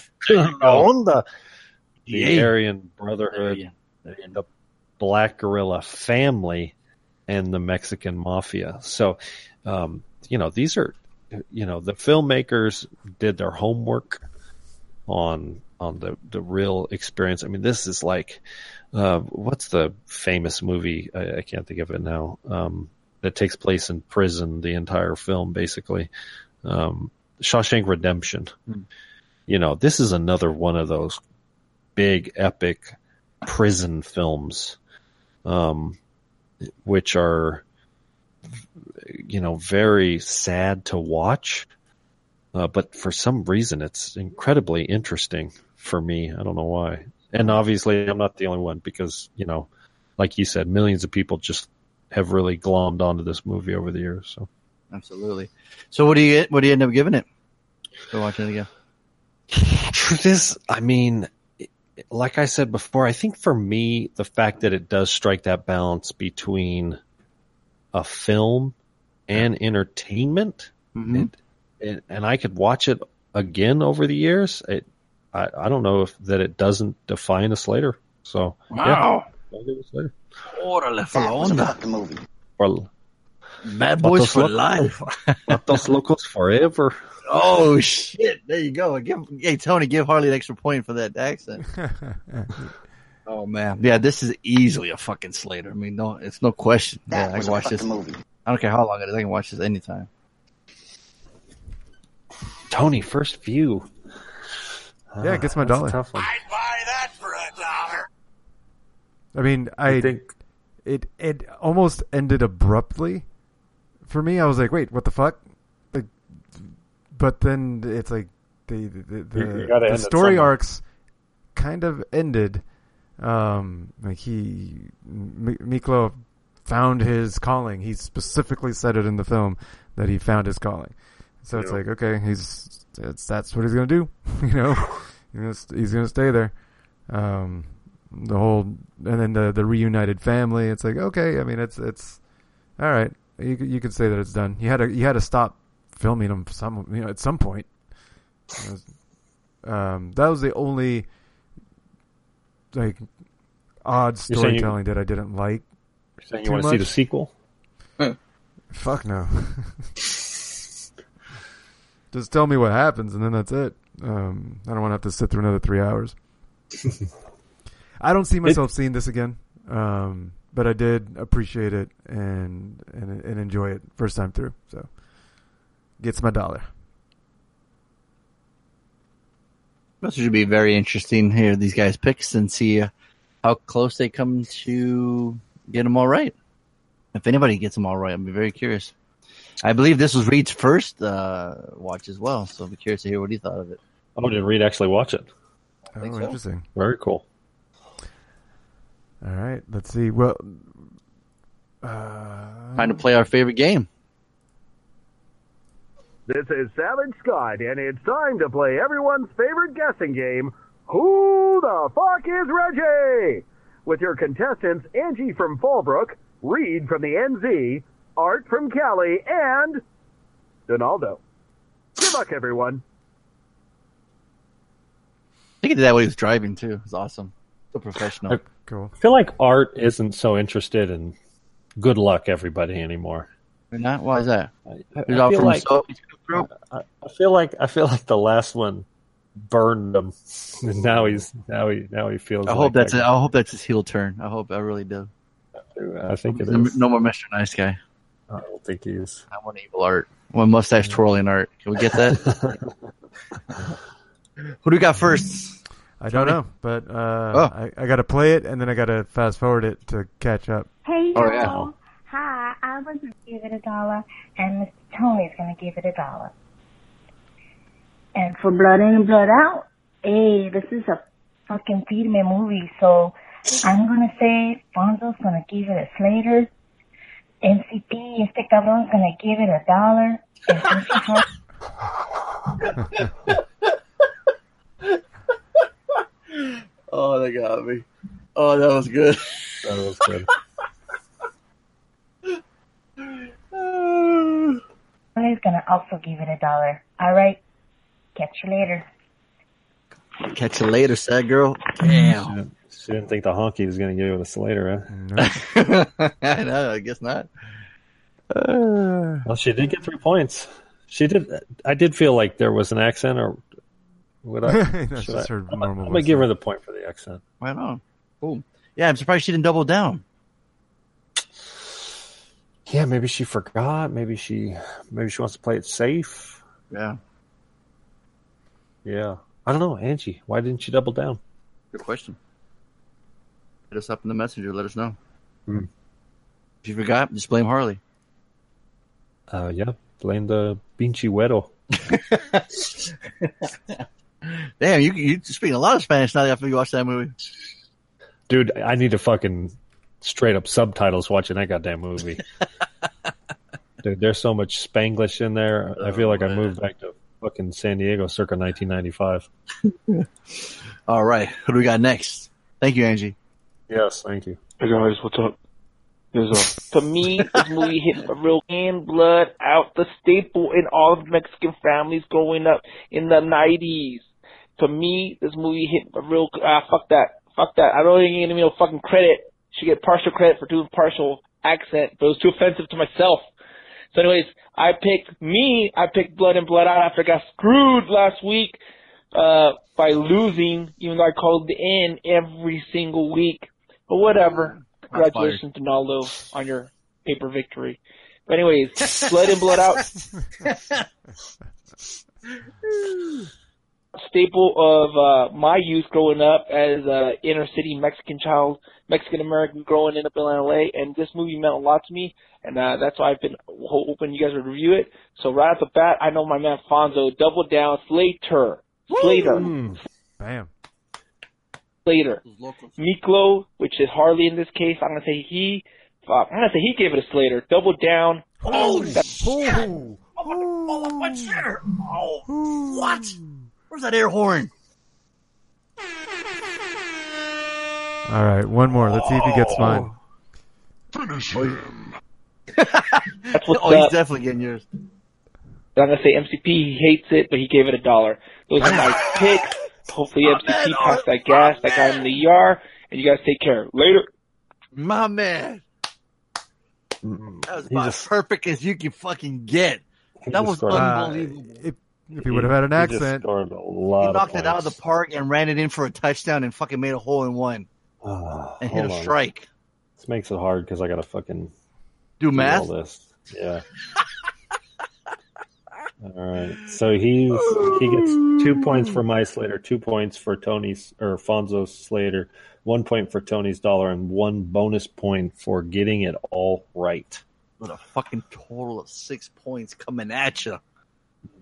Onda. The Aryan Brotherhood, the Black Guerrilla family, and the Mexican Mafia. So, you know, these are, you know, the filmmakers did their homework on the real experience. I mean, this is like, what's the famous movie? I can't think of it now. That takes place in prison, the entire film, basically. Shawshank Redemption. Mm. You know, this is another one of those big, epic prison films, which are, you know, very sad to watch. But for some reason, it's incredibly interesting for me. I don't know why. And obviously, I'm not the only one, because, you know, like you said, millions of people just have really glommed onto this movie over the years. So absolutely. So what do you get? What do you end up giving it? For watching it again. Truth is, I mean, like I said before, I think for me, the fact that it does strike that balance between a film and entertainment. Mm-hmm. And I could watch it again over the years. I don't know if that it doesn't define us later. So wow, yeah, do us later. About the movie. Bad Boys for Life. Los Locos Forever. Oh shit! There you go. Hey Tony, give Harley an extra point for that accent. Oh man, yeah, this is easily a fucking Slater. I mean, no, it's no question. Yeah, I can watch this movie. I don't care how long it is. I can watch this anytime. Tony, first view. Yeah, it gets my dollar. I'd buy that for $1. I mean, I think it almost ended abruptly for me. I was like, wait, what the fuck? Like, but then it's like the story arcs kind of ended. Like Miklo found his calling. He specifically said it in the film that he found his calling. So it's like, okay, that's what he's gonna do. You know, he's gonna stay there. The whole, and then the reunited family. It's like, okay, I mean, it's all right. You could say that it's done. You had to stop filming them at some point. That was the only like odd storytelling that I didn't like. You're saying you want to see the sequel? Fuck no. Just tell me what happens, and then that's it. I don't want to have to sit through another 3 hours. I don't see myself seeing this again, but I did appreciate it and enjoy it first time through. So, gets my $1. This should be very interesting to hear these guys' picks and see how close they come to get them all right. If anybody gets them all right, I'd be very curious. I believe this was Reed's first watch as well, so I'll be curious to hear what he thought of it. Oh, did Reed actually watch it? I think so. Interesting. Very cool. All right, let's see. Well, time to play our favorite game. This is Savage Scott, and it's time to play everyone's favorite guessing game, Who the Fuck is Reggie? With your contestants, Angie from Fallbrook, Reed from the NZ, Art from Cali, and Donaldo. Good luck, everyone. I think he did that while he was driving, too. It was awesome. So professional. Cool. I feel like Art isn't so interested in good luck, everybody, anymore. They're not? Why is that? I feel like the last one burned him, and now he feels. I hope that's his heel turn. I really do. I think it is. No more Mr. Nice Guy. I don't think he is. I want evil Art. I want mustache twirling Art. Can we get that? Who do we got first? I don't know, but I got to play it, and then I got to fast forward it to catch up. Hey, y'all. Yeah. Hi, I'm going to give it $1, and Mr. Tony's going to give it $1. And for Blood In and Blood Out, hey, this is a fucking filme movie, so I'm going to say Fonzo's going to give it a Slater. MCP, este cabron's going to give it $1. Oh, they got me. Oh, that was good. That was good. He's going to also give it $1. All right. Catch you later. Catch you later, sad girl. Damn. She didn't think the honky was going to give it a Slater, huh? No. I know. I guess not. Well, she did get 3 points. She did. I did feel like there was an accent or... I'm going to give her the point for the accent. Right on. Cool. Yeah, I'm surprised she didn't double down. Yeah, maybe she forgot. Maybe she wants to play it safe. Yeah. Yeah. I don't know, Angie. Why didn't she double down? Good question. Hit us up in the messenger. Let us know. Mm. If you forgot, just blame Harley. Yeah. Blame the Pinchy Güero. Damn, you speak a lot of Spanish now after you watch that movie. Dude, I need to fucking straight up subtitles watching that goddamn movie. Dude, there's so much Spanglish in there. I feel like I moved back to fucking San Diego circa 1995. All right, what do we got next? Thank you, Angie. Yes, thank you. Hey, guys, what's up? For me, this movie hit a real in blood out, the staple in all of Mexican families growing up in the 90s. For me, this movie hit a real fuck that. I don't even give me no fucking credit. She get partial credit for doing partial accent, but it was too offensive to myself. So, anyways, I picked Blood In Blood Out after I got screwed last week by losing, even though I called it in every single week. But whatever. Congratulations, Donaldo, on your paper victory. But anyways, Blood In, Blood Out. staple of my youth growing up as an inner-city Mexican child, Mexican-American growing up in L.A., and this movie meant a lot to me, and that's why I've been hoping you guys would review it. So right off the bat, I know my man Fonzo doubled down. Slater. Woo! Bam. Slater. Miklo, which is Harley in this case. I'm gonna say he gave it a Slater. Double down. Oh, shit! Oh, what Slater? Oh, what? Where's that air horn? All right, one more. Let's see if he gets mine. Finish him. That's what's up. He's definitely getting yours. I'm gonna say MCP. He hates it, but he gave it $1. Those are my picks. Hopefully MCP passed that gas. That guy in the ER. And you guys take care. Later. My man. That was about as perfect as you can fucking get. That was unbelievable. If he would have had an accent. He knocked it out of the park and ran it in for a touchdown and fucking made a hole in one. And hit a strike. This makes it hard because I got to fucking do math. All this. Yeah. All right. So he gets 2 points for my Slater, 2 points for Tony's or Fonzo's Slater, 1 point for Tony's dollar, and one bonus point for getting it all right. What a fucking total of 6 points coming at you.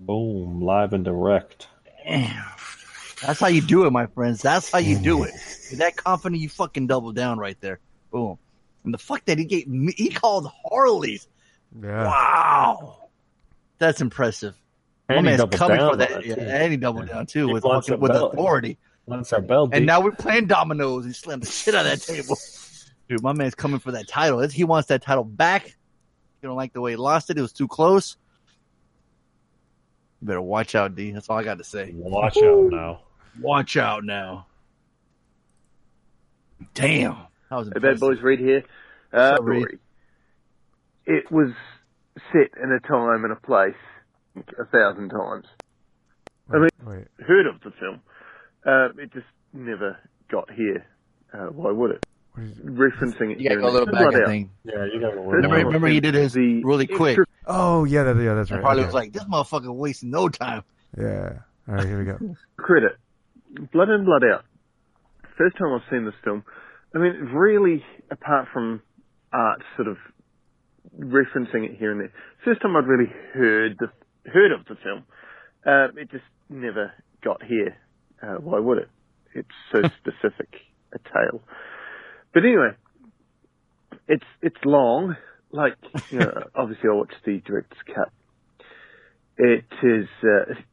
Boom, live and direct. Damn. That's how you do it, my friends. That's how you do it. You're that confident, you fucking double down right there. Boom. And the fuck that he gave me, he called Harley's. Yeah. Wow. That's impressive. And my man's coming for that. Yeah, and he doubled down, too, with authority. Lance Arbell, and now we're playing dominoes. He slammed the shit out of that table. Dude, my man's coming for that title. He wants that title back. He don't like the way he lost it. It was too close. You better watch out, D. That's all I got to say. Watch out now. Watch out now. Damn. That was impressive. Hey, bad boys, Reed here. What's up, Reed? It was... Set in a time and a place 1,000 times. I mean, heard of the film. It just never got here. Why would it? Referencing it. You got to go a little back, I think. Yeah, you got to go. Remember he did his really quick. Yeah, that's right. Probably was like, this motherfucker wasting no time. Yeah. All right, here we go. Credit. Blood In, Blood Out. First time I've seen this film. I mean, really, apart from art sort of referencing it here and there. First time I'd really heard of the film. It just never got here. Why would it? It's so specific a tale. But anyway, it's long. Like, you know, obviously I watched the director's cut. It is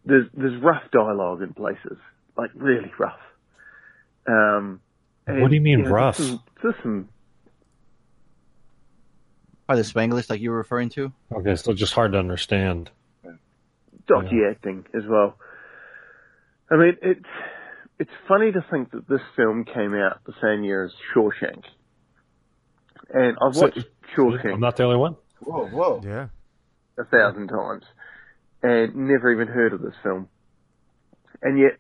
there's rough dialogue in places, like really rough. What do you mean, you know, rough? There's some Are the Spanglish like you were referring to? Okay, so just hard to understand. Dodgy acting as well. I mean, it's funny to think that this film came out the same year as Shawshank. And I've watched Shawshank. I'm not the only one. Whoa. Yeah. 1,000 times. And never even heard of this film. And yet,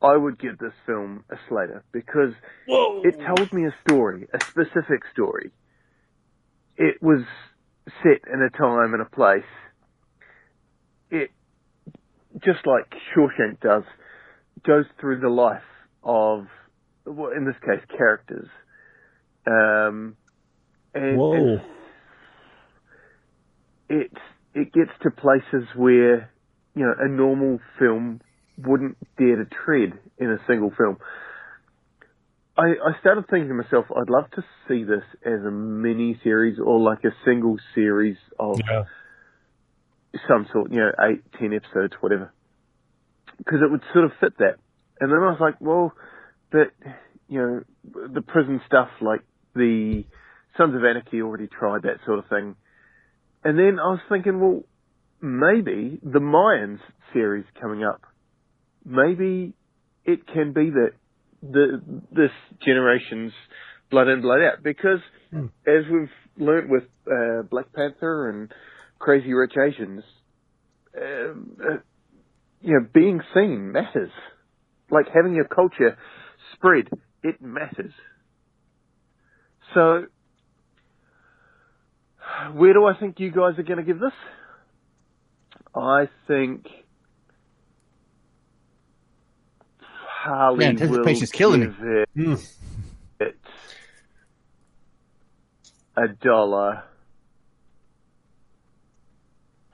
I would give this film a Slater because it told me a story, a specific story. It was set in a time and a place. It, just like Shawshank does, goes through the life of, well, in this case, characters. And it gets to places where, you know, a normal film wouldn't dare to tread in a single film. I started thinking to myself, I'd love to see this as a mini-series or like a single series of some sort, you know, 8, 10 episodes, whatever. Because it would sort of fit that. And then I was like, well, but, you know, the prison stuff, like the Sons of Anarchy already tried that sort of thing. And then I was thinking, well, maybe the Mayans series coming up, maybe it can be that this generation's Blood In, Blood Out, because as we've learnt with Black Panther and Crazy Rich Asians, you know, being seen matters. Like having your culture spread, it matters. So, where do I think you guys are going to give this? I think Harley will anticipation's killing me. It's $1.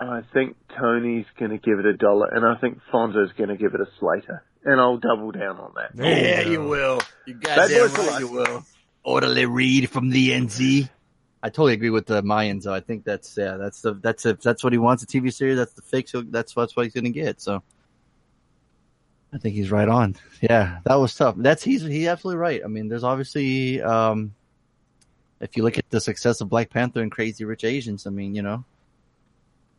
And I think Tony's going to give it $1, and I think Fonzo's going to give it a Slater. And I'll double down on that. Yeah, you will. You goddamn right you will. Orderly read from the NZ. I totally agree with the Mayans, though. I think that's what he wants, a TV series. That's the fix. That's what he's going to get. So I think he's right on. Yeah, that was tough. He's absolutely right. I mean, there's obviously if you look at the success of Black Panther and Crazy Rich Asians, I mean, you know,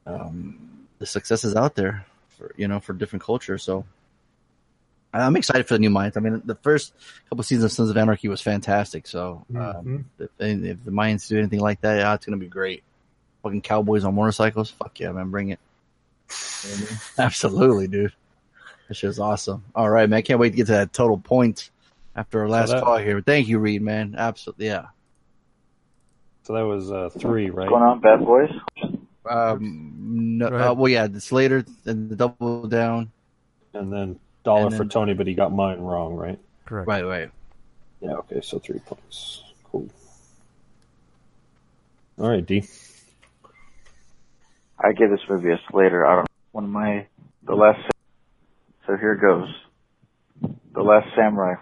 the success is out there for different cultures. So I'm excited for the new Mayans. I mean, the first couple seasons of Sons of Anarchy was fantastic. So if the Mayans do anything like that, it's going to be great. Fucking cowboys on motorcycles. Fuck yeah, man. Bring it. Absolutely, dude. That shit was awesome. All right, man. I can't wait to get to that total point after our last call here. Thank you, Reed, man. Absolutely, yeah. So that was 3, right? What's going on, bad boys? The Slater and the double down. And then... $1 for Tony, but he got mine wrong, right? Correct. Right. Yeah, okay, so 3 points. Cool. All right, D. I give this movie a Slater. I don't know. So here goes. The Last Samurai.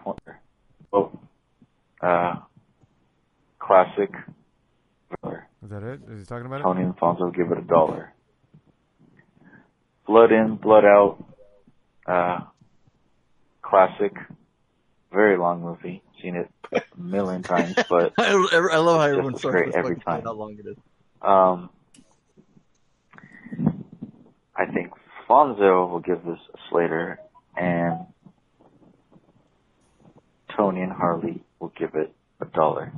Classic. Is that it? Is he talking about it? Tony and Fonzo give it $1. Blood in, blood out. Classic, very long movie. Seen it a million times, but I love how everyone starts every time. How long it is? I think Fonzo will give this a Slater, and Tony and Harley will give it $1.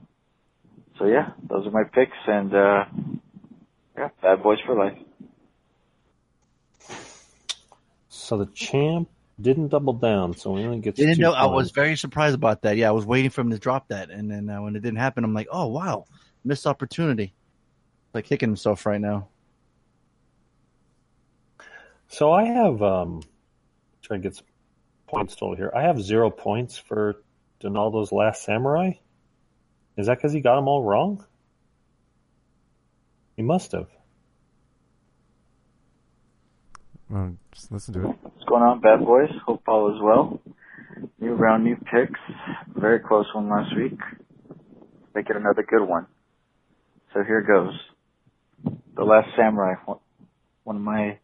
So yeah, those are my picks, and Bad Boys for life. So the champ didn't double down, so he only gets 2 points. I was very surprised about that. Yeah, I was waiting for him to drop that, and then when it didn't happen, I'm like, oh, wow, missed opportunity. Like kicking himself right now. So I have, trying to get some points total here. I have 0 points for Donaldo's Last Samurai. Is that because he got them all wrong? He must have. Just listen to it. What's going on, bad boys? Hope all is well. New round, new picks. Very close one last week. Make it another good one. So here goes. The Last Samurai, one of my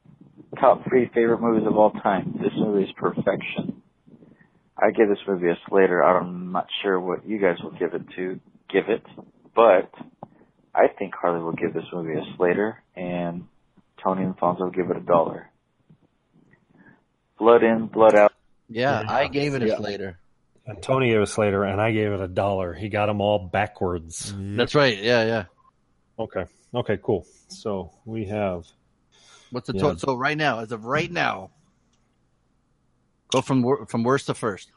top 3 favorite movies of all time. This movie is perfection. I give this movie a Slater. I'm not sure what you guys will give it, but I think Harley will give this movie a Slater, and Tony and Fonzo give it $1. Blood in, blood out. Yeah, I gave it a Slater. And Tony gave it a Slater, and I gave it $1. He got them all backwards. That's right. Yeah. Okay, cool. So we have... What's the total? So right now, as of right now, go from worst to first.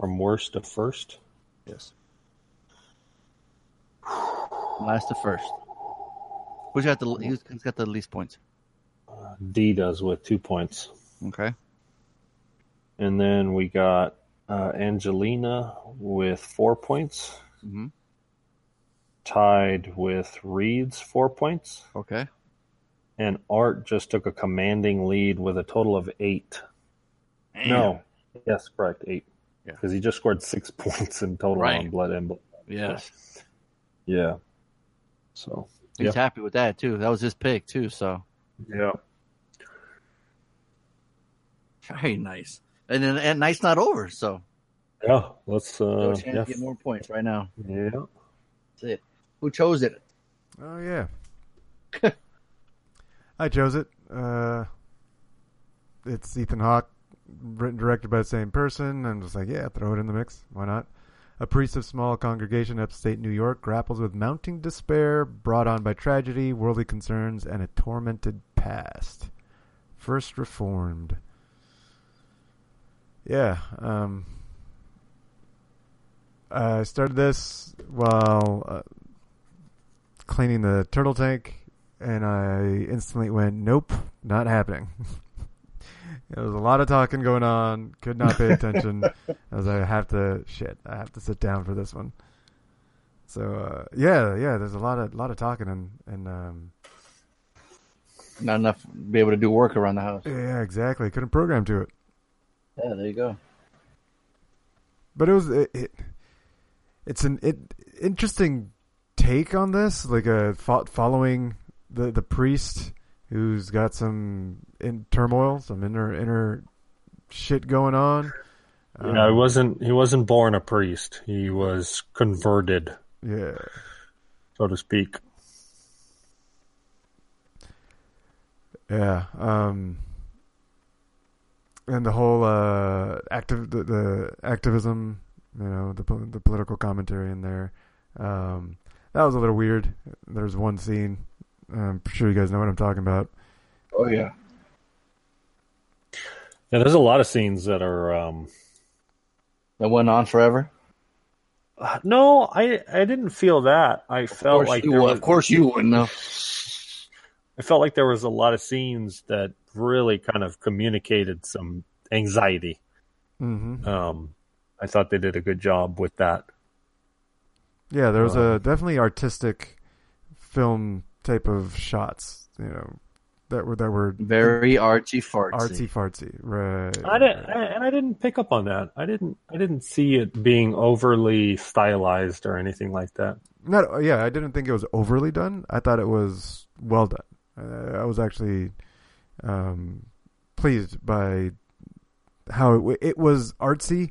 From worst to first? Yes. Last to first. Who's got the least points? D does with 2 points. Okay. And then we got Angelina with 4 points. Mm-hmm. Tied with Reed's 4 points. Okay. And Art just took a commanding lead with a total of 8. Damn. No. Yes, correct, 8. Because he just scored 6 points in total on Blood and Blood. Yes. Yeah. So... He's happy with that, too. That was his pick, too, so. Yeah. Very nice. And then night's not over, so. Yeah, let's get more points right now. Yeah. That's it. Who chose it? Oh, yeah. I chose it. It's Ethan Hawke, written directed by the same person. I'm just like, yeah, throw it in the mix. Why not? A priest of small congregation upstate New York grapples with mounting despair brought on by tragedy, worldly concerns, and a tormented past. First Reformed. Yeah. I started this while cleaning the turtle tank, and I instantly went, nope, not happening. There was a lot of talking going on. Could not pay attention. I was like, I have to sit down for this one. So yeah. There's a lot of talking and not enough to be able to do work around the house. Yeah, exactly. Couldn't program to it. Yeah, there you go. But it was it's an interesting take on this, like following the priest who's got some turmoil, some inner shit going on. Yeah, he wasn't born a priest. He was converted. Yeah. So to speak. Yeah. And the whole the activism, you know, the political commentary in there. That was a little weird. There's one scene. I'm sure you guys know what I'm talking about. Oh yeah. Yeah, there's a lot of scenes that are that went on forever. No, I didn't feel that. I felt like of course you wouldn't know. I felt like there was a lot of scenes that really kind of communicated some anxiety. Mm-hmm. I thought they did a good job with that. Yeah, there was a definitely artistic film type of shots, you know, that were very artsy fartsy, right? I didn't pick up on that. I didn't see it being overly stylized or anything like that. No, yeah, I didn't think it was overly done. I thought it was well done. I was actually pleased by how it was artsy,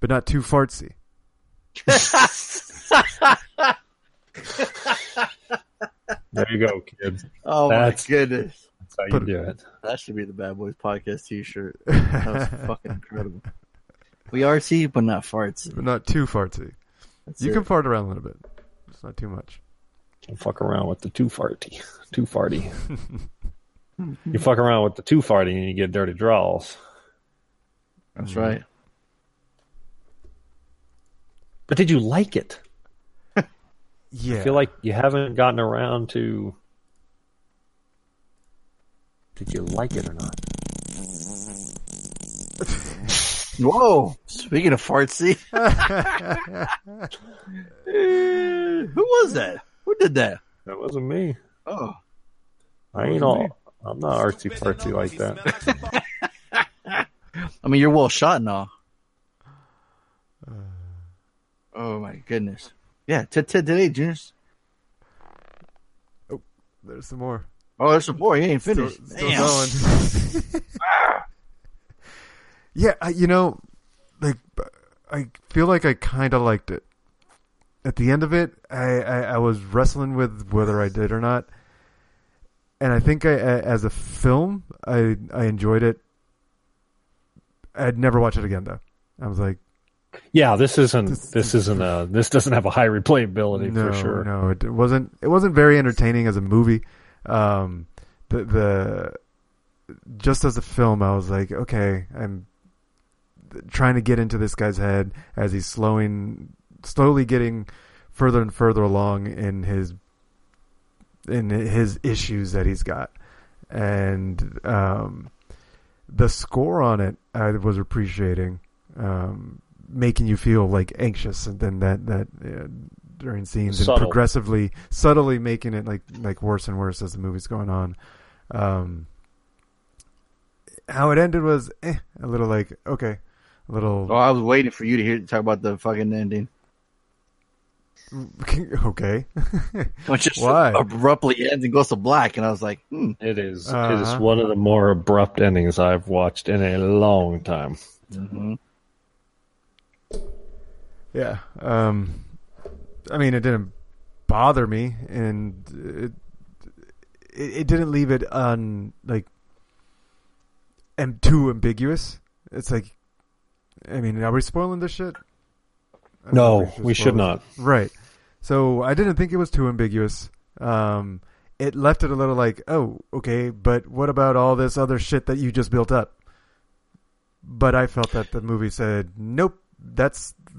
but not too fartsy. There you go, kids. Oh, my goodness. That's how you do it. That should be the Bad Boys Podcast t-shirt. That was fucking incredible. We artsy, but not fartsy. But not too fartsy. You can fart around a little bit. It's not too much. Don't fuck around with the too farty. Too farty. You fuck around with the too farty and you get dirty draws. That's right. But did you like it? Yeah. I feel like you haven't gotten around to. Did you like it or not? Whoa! Speaking of fartsy, who was that? Who did that? That wasn't me. Oh, I'm not artsy fartsy like that. I mean, you're well shot and all. Oh my goodness. Yeah, today, Juniors. Oh, there's some more. Oh, there's some more. You ain't finished. Still going. Yeah, I feel like I kind of liked it. At the end of it, I was wrestling with whether I did or not. And I think as a film, I enjoyed it. I'd never watch it again, though. I was like, yeah, this doesn't have a high replayability for sure. No, it wasn't very entertaining as a movie. Just as a film, I was like, okay, I'm trying to get into this guy's head as he's slowly getting further and further along in his issues that he's got. And, the score on it, I was appreciating, making you feel like anxious, and then that during scenes and progressively subtly making it like worse and worse as the movie's going on. How it ended was a little like, okay, a little. Oh, I was waiting for you to talk about the fucking ending. Okay. Which just why? Abruptly ends and goes to black, and I was like, It is one of the more abrupt endings I've watched in a long time. Mm-hmm. Yeah, I mean, it didn't bother me, and it didn't leave it too ambiguous. It's like, I mean, are we spoiling this shit? No, we should not. Right. So I didn't think it was too ambiguous. It left it a little like, oh, okay, but what about all this other shit that you just built up? But I felt that the movie said, nope.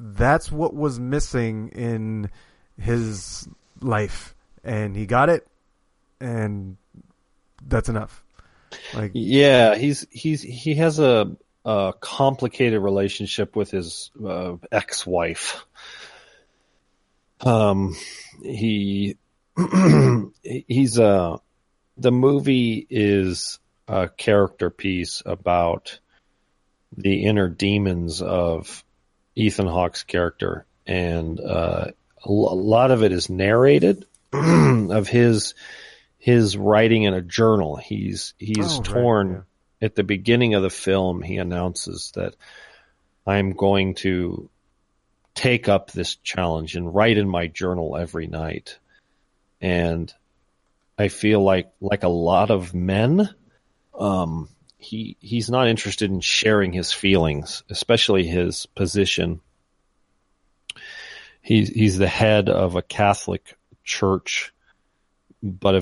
That's what was missing in his life, and he got it, and that's enough. Like, yeah, he has a complicated relationship with his ex-wife. The movie is a character piece about the inner demons of Ethan Hawke's character, and a lot of it is narrated of his writing in a journal. He's torn right, yeah. At the beginning of the film, he announces that I'm going to take up this challenge and write in my journal every night. And I feel like a lot of men, he's not interested in sharing his feelings, especially his position. He's the head of a Catholic church, but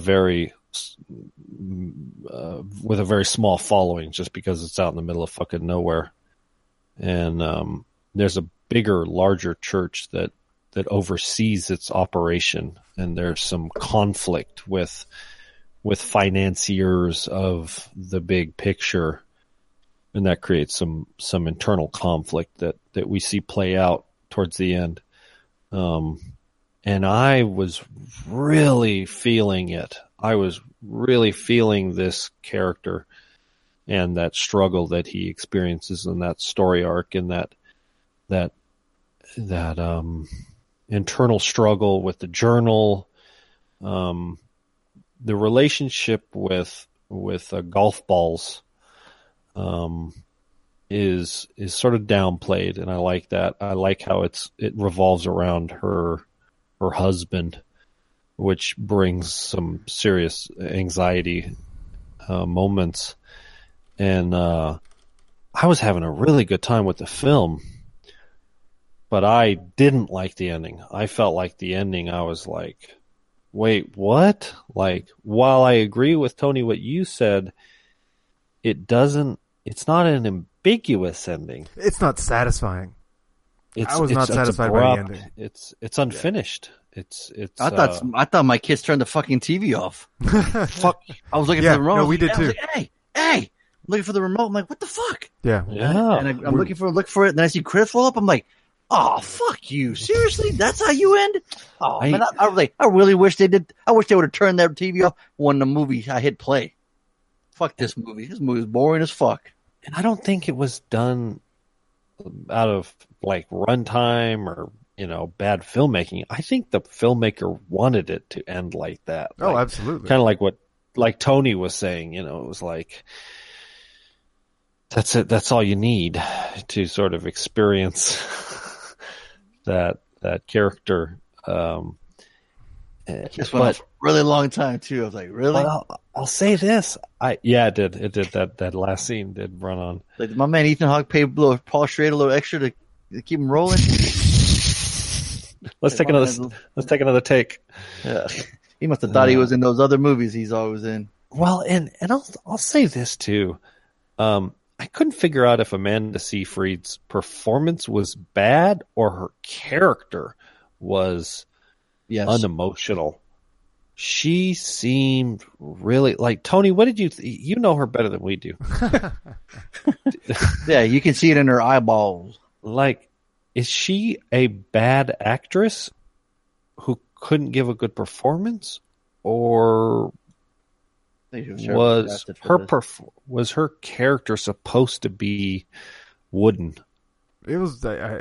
with a very small following, just because it's out in the middle of fucking nowhere. And there's a bigger, larger church that oversees its operation, and there's some conflict with financiers of the big picture, and that creates some internal conflict that we see play out towards the end. And I was really feeling it. I was really feeling this character and that struggle that he experiences in that story arc, and that internal struggle with the journal, the relationship with golf balls, is sort of downplayed, and I like that. I like how it revolves around her husband, which brings some serious anxiety moments. And I was having a really good time with the film, but I didn't like the ending. I felt like the ending, I was like, wait, what? Like, while I agree with Tony, what you said, it's not an ambiguous ending. It's not satisfying. I was not satisfied by the ending. It's unfinished. Yeah. I thought my kids turned the fucking TV off. Fuck. I was looking for the remote. No, we did too. I was like, hey, I'm looking for the remote. I'm like, what the fuck? Yeah. And I'm looking for it. And then I see Chris fall up. I'm like, oh, fuck you. Seriously? That's how you end? Oh, man, I really wish they did. I wish they would have turned that TV off when the movie, I hit play. Fuck this movie. This movie's boring as fuck. And I don't think it was done out of like runtime or, bad filmmaking. I think the filmmaker wanted it to end like that. Oh, like, absolutely. Kind of like what, like Tony was saying, it was like, that's it. That's all you need to sort of experience that character. This went on for a really long time too. I was like, really? I'll say this. It did. That last scene did run on. Like, my man Ethan Hawke paid Paul Schrader a little extra to keep him rolling. Let's take another take. Yeah. He must have thought he was in those other movies he's always in. Well, and I'll say this too. I couldn't figure out if Amanda Seyfried's performance was bad or her character was unemotional. She seemed really like, Tony, what did you you know her better than we do. Yeah, you can see it in her eyeballs. Like, is she a bad actress who couldn't give a good performance, or was her character supposed to be wooden? It was. I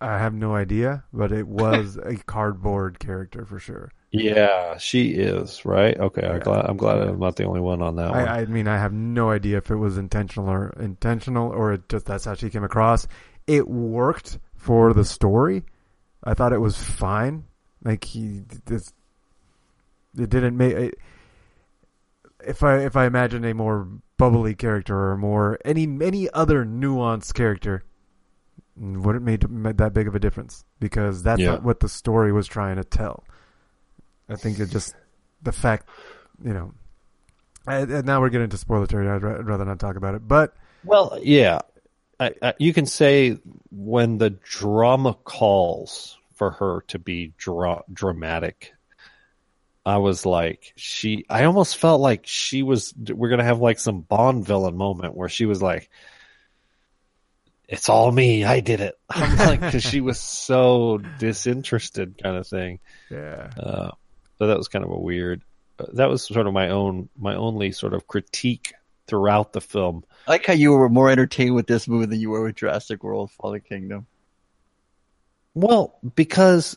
have no idea, but it was a cardboard character for sure. Yeah, she is, right? Okay, yeah. I'm glad I'm not the only one on that one. I mean, I have no idea if it was intentional or it just, that's how she came across. It worked for the story. I thought it was fine. Like, it didn't make it. If I imagine a more bubbly character or more any other nuanced character, would it make that big of a difference? Because that's not what the story was trying to tell. I think it just the fact, And now we're getting into spoiler territory. I'd rather not talk about it. But well, yeah, you can say when the drama calls for her to be dramatic. I was like, I almost felt like we're going to have like some Bond villain moment where she was like, it's all me. I did it. I'm like, because she was so disinterested kind of thing. Yeah. So that was kind of a weird, that was sort of my only sort of critique throughout the film. I like how you were more entertained with this movie than you were with Jurassic World Fallen Kingdom. Well, because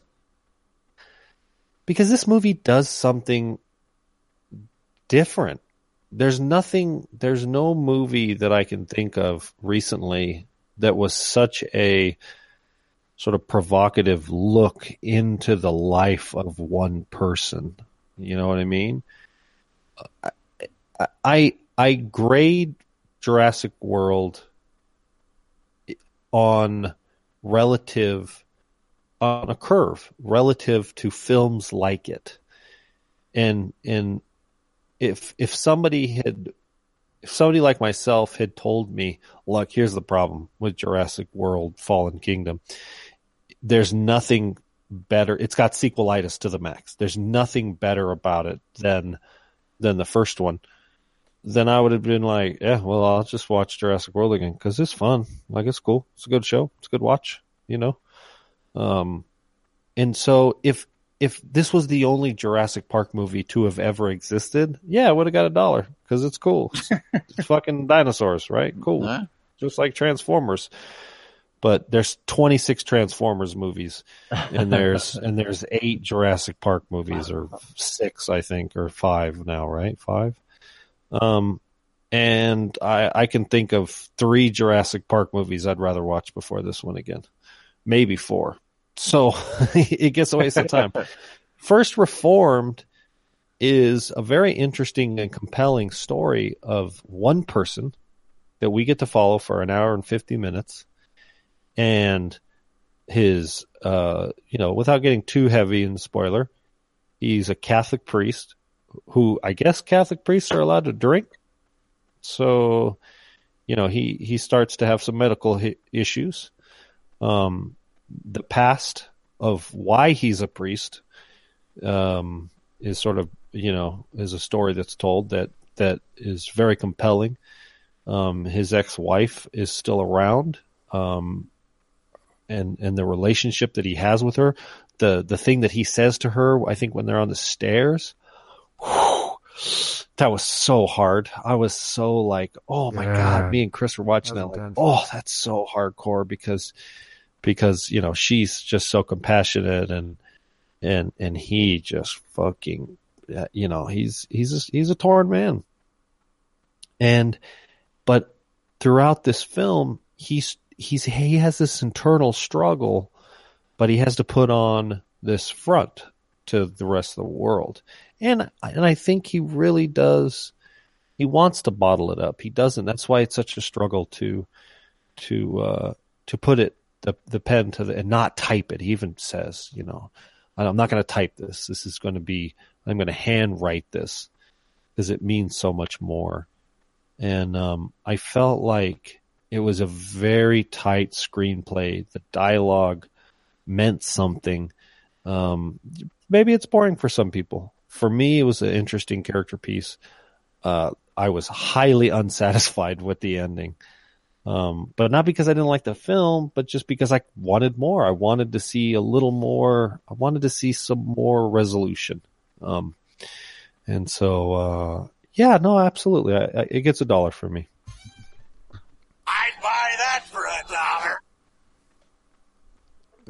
this movie does something different. There's no movie that I can think of recently that was such a sort of provocative look into the life of one person. You know what I mean? I grade Jurassic World on a curve relative to films like it. And if somebody like myself had told me, look, here's the problem with Jurassic World Fallen Kingdom. There's nothing better. It's got sequelitis to the max. There's nothing better about it than the first one. Then I would have been like, yeah, well, I'll just watch Jurassic World again because it's fun. Like, it's cool. It's a good show. It's a good watch, you know? And so if this was the only Jurassic Park movie to have ever existed, yeah, I would have got $1 because it's cool. It's fucking dinosaurs, right? Cool. Huh? Just like Transformers. But there's 26 Transformers movies and there's 8 Jurassic Park movies, or 6, I think, or 5 now, right? 5. And I can think of 3 Jurassic Park movies I'd rather watch before this one again. Maybe 4. So it gets a waste of time. First Reformed is a very interesting and compelling story of one person that we get to follow for an hour and 50 minutes. And his, without getting too heavy in spoiler, he's a Catholic priest who, I guess, Catholic priests are allowed to drink. So, he starts to have some medical issues. The past of why he's a priest is sort of, is a story that's told that is very compelling. His ex-wife is still around, and the relationship that he has with her, the thing that he says to her, I think when they're on the stairs, whew, that was so hard. I was so like, oh my God, me and Chris were watching that. Like, oh, that's so hardcore because she's just so compassionate and he just fucking, he's a torn man. But throughout this film, he has this internal struggle, but he has to put on this front to the rest of the world. And I think he really does. He wants to bottle it up. He doesn't. That's why it's such a struggle to put it, the pen to the, and not type it. He even says, I'm not going to type this. This is going to be, I'm going to handwrite this because it means so much more. And I felt like it was a very tight screenplay. The dialogue meant something. Maybe it's boring for some people. For me, it was an interesting character piece. I was highly unsatisfied with the ending. But not because I didn't like the film, but just because I wanted more. I wanted to see a little more. I wanted to see some more resolution. And so, absolutely. It gets $1 for me. I'd buy that for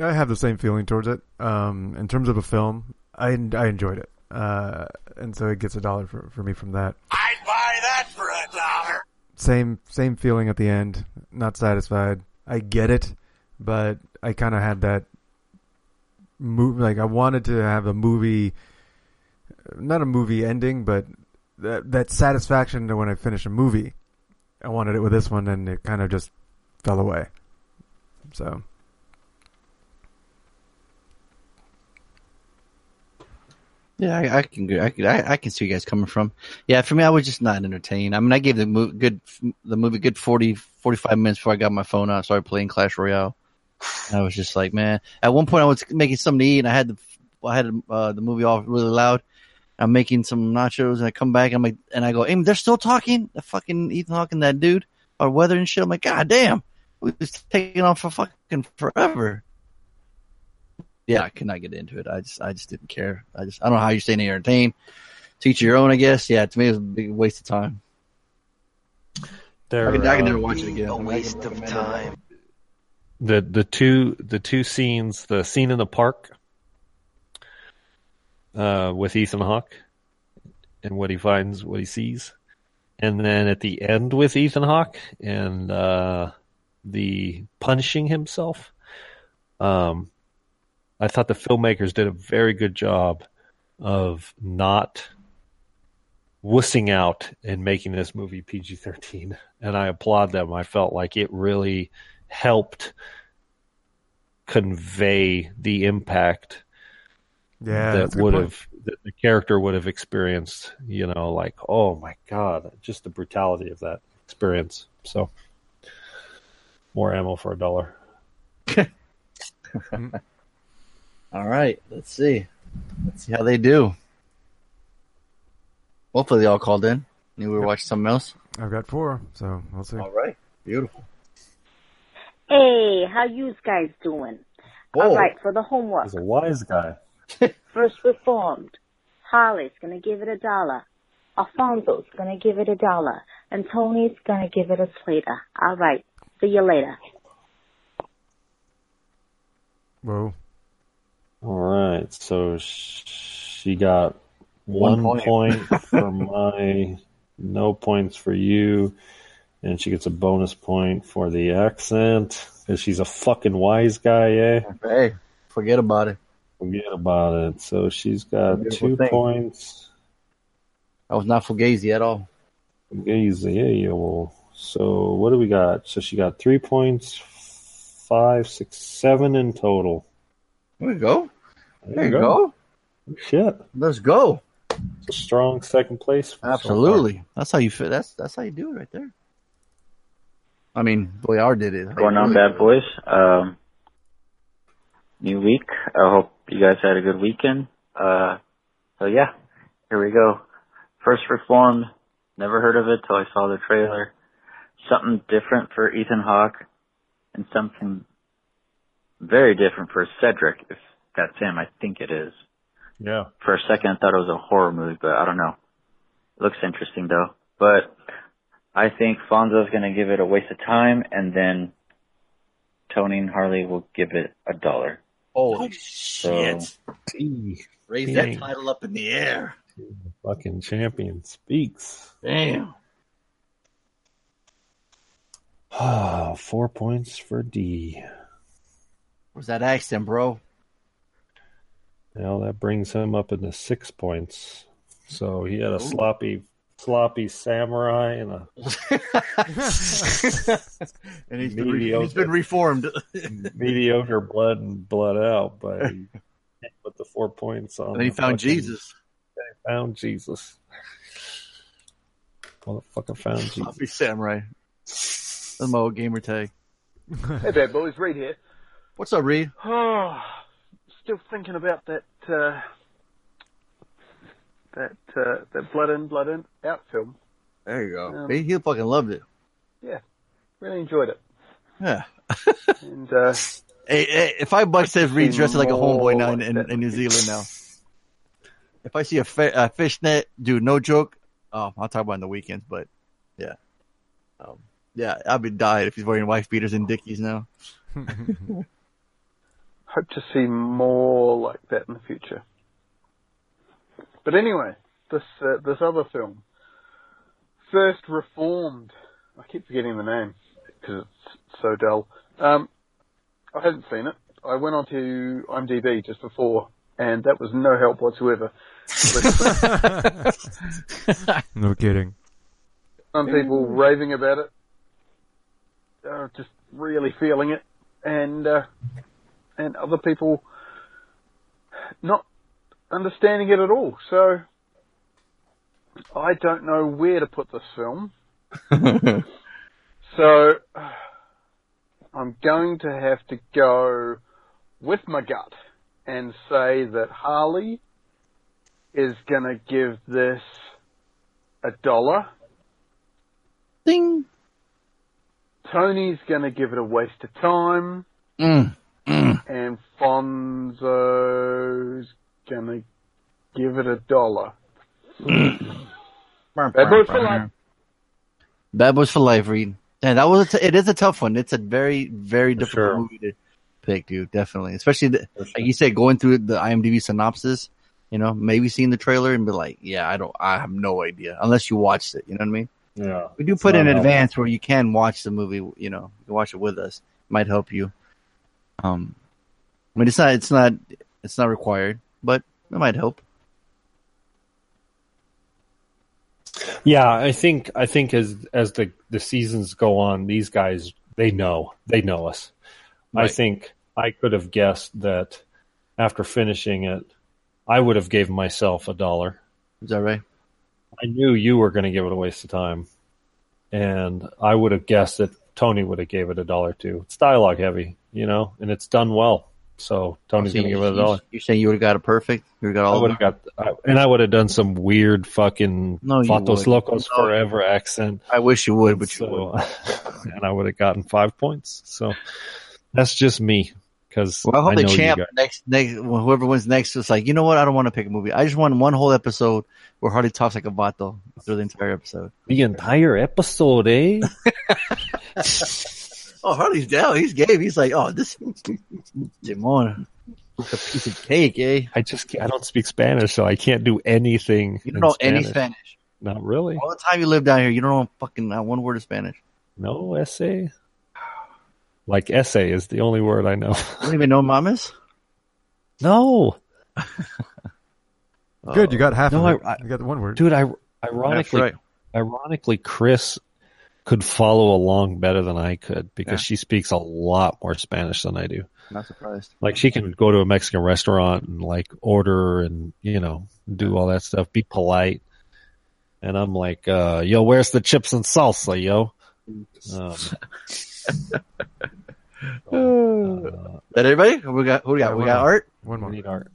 $1. I have the same feeling towards it. In terms of a film, I enjoyed it. And so it gets $1 for me from that. I'd buy that for $1. Same feeling at the end. Not satisfied. I get it, but I kind of had that move. Like, I wanted to have a movie, not a movie ending, but that satisfaction to when I finish a movie. I wanted it with this one, and it kind of just fell away. So, yeah, I can see you guys coming from. Yeah, for me, I was just not entertained. I mean, I gave the movie good 40, 45 minutes before I got my phone out, started playing Clash Royale. And I was just like, man. At one point, I was making something to eat, and I had the movie off really loud, I'm making some nachos, and I come back, and I'm like, and I go, Amy, they're still talking? The fucking Ethan Hawke and that dude are weathering shit. I'm like, God damn, we was taking off for fucking forever. Yeah, I could not get into it. I just didn't care. I don't know how you're staying entertained. Teach your own, I guess. Yeah, to me, it was a big waste of time. I can never watch it again. A waste of time. The two scenes, the scene in the park with Ethan Hawke and what he finds, what he sees, and then at the end with Ethan Hawke and the punishing himself. I thought the filmmakers did a very good job of not wussing out and making this movie PG-13, and I applaud them. I felt like it really helped convey the impact that the character would have experienced, you know, like, oh my God, just the brutality of that experience. So more ammo for $1. All right, let's see. Let's see how they do. Hopefully they all called in. Knew we were watching something else. I've got 4, so we'll see. All right, beautiful. Hey, how you guys doing? Whoa. All right, for the homework. He's a wise guy. First Reformed. Holly's going to give it $1. Alfonso's going to give it $1. And Tony's going to give it a Slater. All right, see you later. Whoa. All right, so she got one point for my, no points for you, and she gets a bonus point for the accent, because she's a fucking wise guy, eh? Hey, forget about it. Forget about it. So she's got 2 points. I was not fugazi at all. Fugazi, yeah. Well, so what do we got? So she got 3 points, 5, 6, 7 in total. There you go. There you go. Shit. Let's go. Strong second place. Absolutely. So that's how you fit. That's how you do it right there. I mean, Boyar did it. Going on, bad boys. New week. I hope you guys had a good weekend. So yeah, here we go. First Reformed. Never heard of it till I saw the trailer. Something different for Ethan Hawke, and something very different for Cedric, if that's him. I think it is. Yeah. For a second, I thought it was a horror movie, but I don't know. Looks interesting, though. But I think Fonzo's going to give it a waste of time, and then Tony and Harley will give it $1. Holy shit. Raise that title up in the air. The fucking champion speaks. Damn. Ah, 4 points for D. Where's that accent, bro? Well, that brings him up into 6 points. So he had a sloppy samurai and a and he's been reformed. Mediocre blood and blood out, but he put the 4 points on. And he found Jesus. He found Jesus. Motherfucker found Jesus. Sloppy samurai. That's my old gamer tag. Hey, bad boys, Reed here. What's up, Reed? Oh, still thinking about that Blood In, Blood Out film. There you go. He fucking loved it. Yeah, really enjoyed it. Yeah. And hey, $5 says Reed dressed like a homeboy now in New Zealand now. If I see a fishnet, dude, no joke. I'll talk about it on the weekends, but yeah, I'd be dying if he's wearing wife beaters and Dickies now. Hope to see more like that in the future. But anyway, this other film, First Reformed. I keep forgetting the name because it's so dull. I hadn't seen it. I went on to IMDb just before, and that was no help whatsoever. No kidding. Some people raving about it. Just really feeling it. And other people not understanding it at all. So I don't know where to put this film. So I'm going to have to go with my gut and say that Harley is going to give this $1. Ding. Tony's going to give it a waste of time. Mm. Mm. And Fonzo's going to give it $1. Mm. Bad Boys for Life. Bad Boys for Life, Reed. And that was it is a tough one. It's a very, very difficult movie to pick, dude. Definitely, especially like you said, going through the IMDb synopsis. You know, maybe seeing the trailer and be like, "Yeah, I have no idea," unless you watched it. You know what I mean? Yeah. We do put in advance where you can watch the movie. You know, you can watch it with us. It might help you. I mean, it's not required, but it might help. Yeah, I think as the seasons go on, these guys they know us. Right. I think I could have guessed that after finishing it, I would have gave myself $1. Is that right? I knew you were going to give it a waste of time, and I would have guessed that Tony would have gave it $1 too. It's dialogue heavy, you know, and it's done well. So Tony's going to give it $1. You're saying you would have got it perfect? You would have got all of it? And I would have done some weird fucking Vatos Locos Forever accent. I wish you would, but you would. And I would have gotten 5 points. So that's just me. Well, I hope the champ next, whoever wins next is like, you know what? I don't want to pick a movie. I just want one whole episode where Harley talks like a Vato through the entire episode. The entire episode, eh? Oh, Harley's down. He's game. He's like, oh, this Jimona, it's a piece of cake, eh? I don't speak Spanish, so I can't do anything. You don't know Spanish. Any Spanish? Not really. All the time you live down here, you don't know not one word of Spanish. No essay. Like essay is the only word I know. You don't even know mamas? No. Good, you got half. No, of it. You got the one word, dude. Ironically, Chris could follow along better than I could because she speaks a lot more Spanish than I do. Not surprised. Like she can go to a Mexican restaurant and like order and you know do all that stuff, be polite. And I'm like, yo, where's the chips and salsa, yo? That everybody? We got Art. One more. We need Art.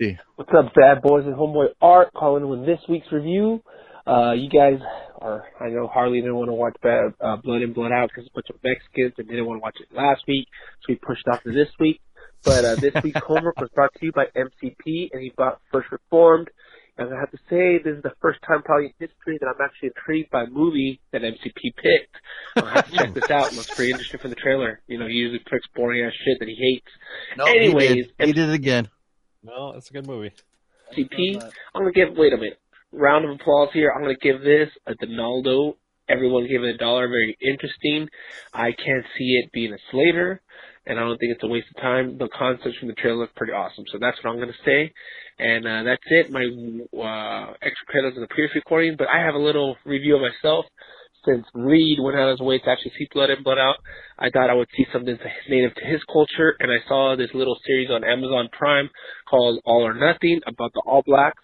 Yeah. What's up, bad boys and homeboy Art? Calling with this week's review. You guys are, I know Harley didn't want to watch Blood In, Blood Out because it's a bunch of Mexicans and didn't want to watch it last week, so we pushed off to this week. But this week's homework was brought to you by MCP, and he bought First Reformed. And I have to say, this is the first time probably in history that I'm actually intrigued by a movie that MCP picked. I'll have to check this out. It looks pretty interesting from the trailer. You know, he usually picks boring-ass shit that he hates. No, anyways, he did it again. No, it's a good movie. MCP, I'm going to give, wait a minute. Round of applause here. I'm going to give this a Donaldo. Everyone gave it $1. Very interesting. I can't see it being a slater, and I don't think it's a waste of time. The concepts from the trailer look pretty awesome, so that's what I'm going to say. And that's it. My extra credits in the previous recording, but I have a little review of myself. Since Reed went out of his way to actually see Blood In, Blood Out, I thought I would see something native to his culture, and I saw this little series on Amazon Prime called All or Nothing about the All Blacks,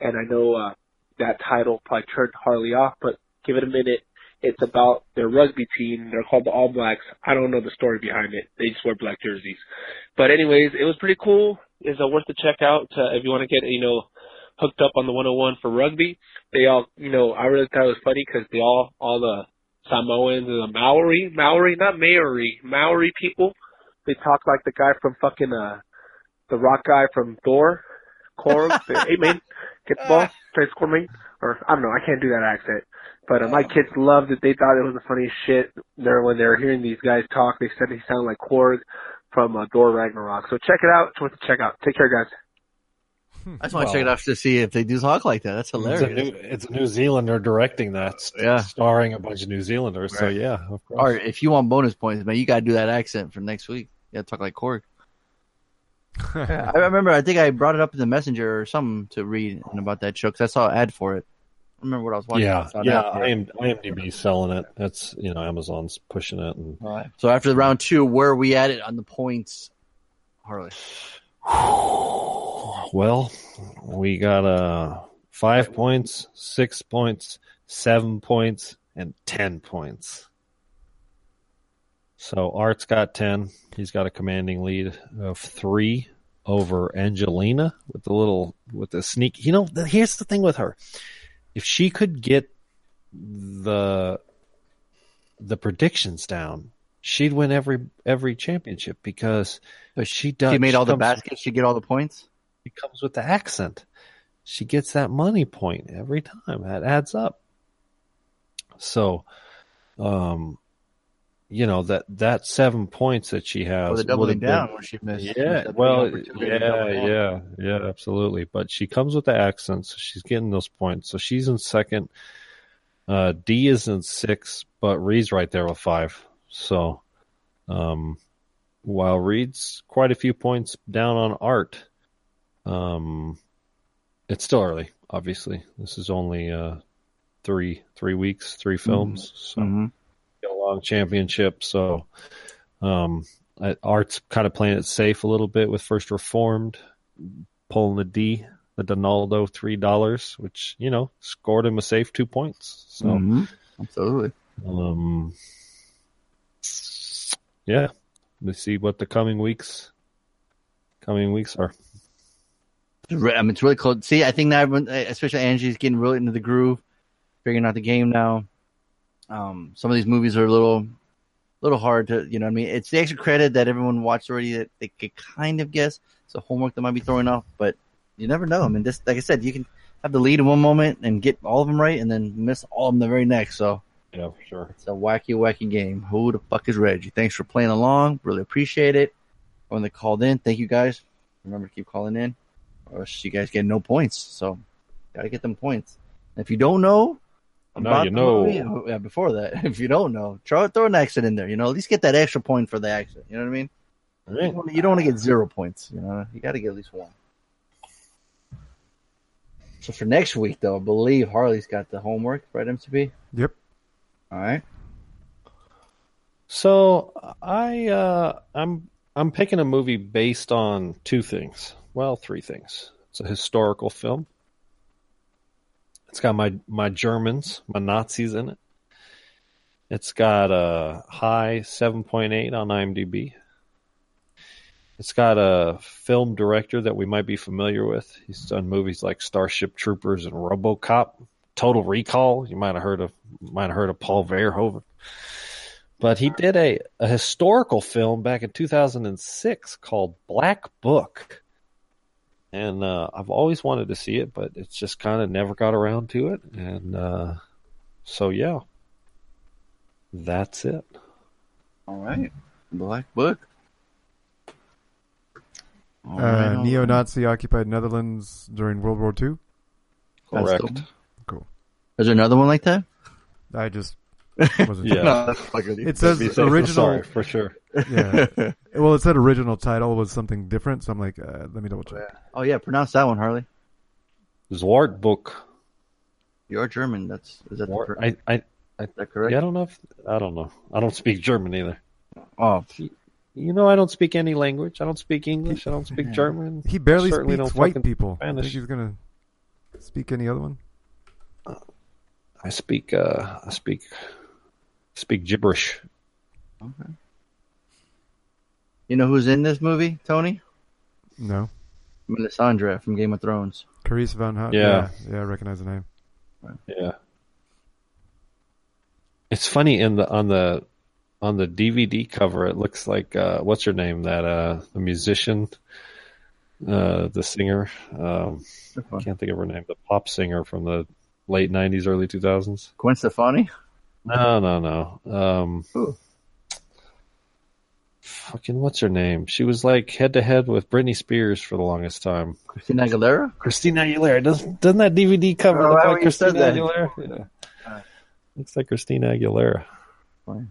and I know that title probably turned Harley off, but give it a minute. It's about their rugby team. They're called the All Blacks. I don't know the story behind it. They just wear black jerseys. But anyways, it was pretty cool. It's worth to check out if you want to get, you know, hooked up on the 101 for rugby. They all, you know, I really thought it was funny because they all the Samoans and the Maori people, they talk like the guy from fucking, the rock guy from Thor. Corm, hey man, get the ball, try to score man. Or, I don't know, I can't do that accent. But my kids loved it. They thought it was the funniest shit. When they were hearing these guys talk, they said they sound like Korg from Thor Ragnarok. So check it out. It's worth to check out. Take care, guys. I just want to check it out to see if they do talk like that. That's hilarious. It's a New Zealander directing that, starring a bunch of New Zealanders. Right. So, yeah, of course. All right, if you want bonus points, man, you got to do that accent for next week. You got to talk like Korg. I remember, I think I brought it up in the messenger or something to Reed about that show because I saw an ad for it. I remember what I was watching. Yeah, IMDb selling it. That's, you know, Amazon's pushing it. And... All right. So after round two, where are we at it on the points, Harley? Well, we got 5 points, 6 points, 7 points, and 10 points. So Art's got 10. He's got a commanding lead of 3 over Angelina with the little, with the sneak. You know, here's the thing with her. If she could get the predictions down, she'd win every championship, because she does. She made all the baskets. She get all the points. She comes with the accent. She gets that money point every time. That adds up. So, you know, that 7 points that she has. Well, the doubling down when she missed. Yeah, well, yeah, absolutely. But she comes with the accent, so she's getting those points. So she's in second. D is in sixth, but Reed's right there with 5. So, while Reed's quite a few points down on Art, it's still early, obviously. This is only three weeks, 3 films. Mm-hmm. So. Mm-hmm. A long championship, so Art's kind of playing it safe a little bit with First Reformed, pulling the D, the Donaldo $3, which, you know, scored him a safe 2 points. So absolutely, yeah. Let's see what the coming weeks are. I mean, it's really cool. See, I think that everyone, especially Angie's, getting really into the groove, figuring out the game now. Some of these movies are a little hard to, you know what I mean? It's the extra credit that everyone watched already that they could kind of guess. It's the homework that might be throwing off, but you never know. I mean, this, like I said, you can have the lead in one moment and get all of them right and then miss all of them the very next. So, yeah, for sure. It's a wacky game. Who the fuck is Reggie? Thanks for playing along. Really appreciate it. Everyone that called in, thank you guys. Remember to keep calling in, or else you guys get no points. So, gotta get them points. And if you don't know, now you know. Yeah, before that, if you don't know, throw an accent in there. You know, at least get that extra point for the accent. You know what I mean? Right. You don't want to get 0 points. You know, you got to get at least one. So for next week, though, I believe Harley's got the homework, right, MCP? Yep. All right. So I'm picking a movie based on 2 things. Well, 3 things. It's a historical film. It's got my Germans, my Nazis in it. It's got a high 7.8 on IMDb. It's got a film director that we might be familiar with. He's done movies like Starship Troopers and RoboCop, Total Recall. You might have heard of Paul Verhoeven. But he did a historical film back in 2006 called Black Book. And I've always wanted to see it, but it's just kind of never got around to it. And so, yeah, that's it. All right. Black Book. Right. Neo-Nazi occupied Netherlands during World War II. Correct. Cool. Is there another one like that? I just wasn't sure. No, it says original. Sorry, for sure. Yeah. Well, it said original title was something different, so I'm like, let me double check. Oh, yeah, pronounce that one, Harley. Zwartbuch. You're German. Is that correct? Yeah, I don't know. I don't speak German either. Oh. You know, I don't speak any language. I don't speak English. I don't speak German. He barely speaks white people. Spanish. I think he's going to speak any other one. I speak gibberish. Okay. You know who's in this movie, Tony? No. Melisandre from Game of Thrones. Carice Van Houten. Yeah, I recognize the name. Yeah. It's funny on the DVD cover, it looks like what's her name? That the musician, the singer. I can't think of her name. The pop singer from the late 90s, early 2000s. Gwen Stefani? No. Fucking what's her name? She was like head to head with Britney Spears for the longest time. Christina Aguilera? Christina Aguilera. Doesn't that DVD cover look like Christina Aguilera? Yeah. Looks like Christina Aguilera. Fine.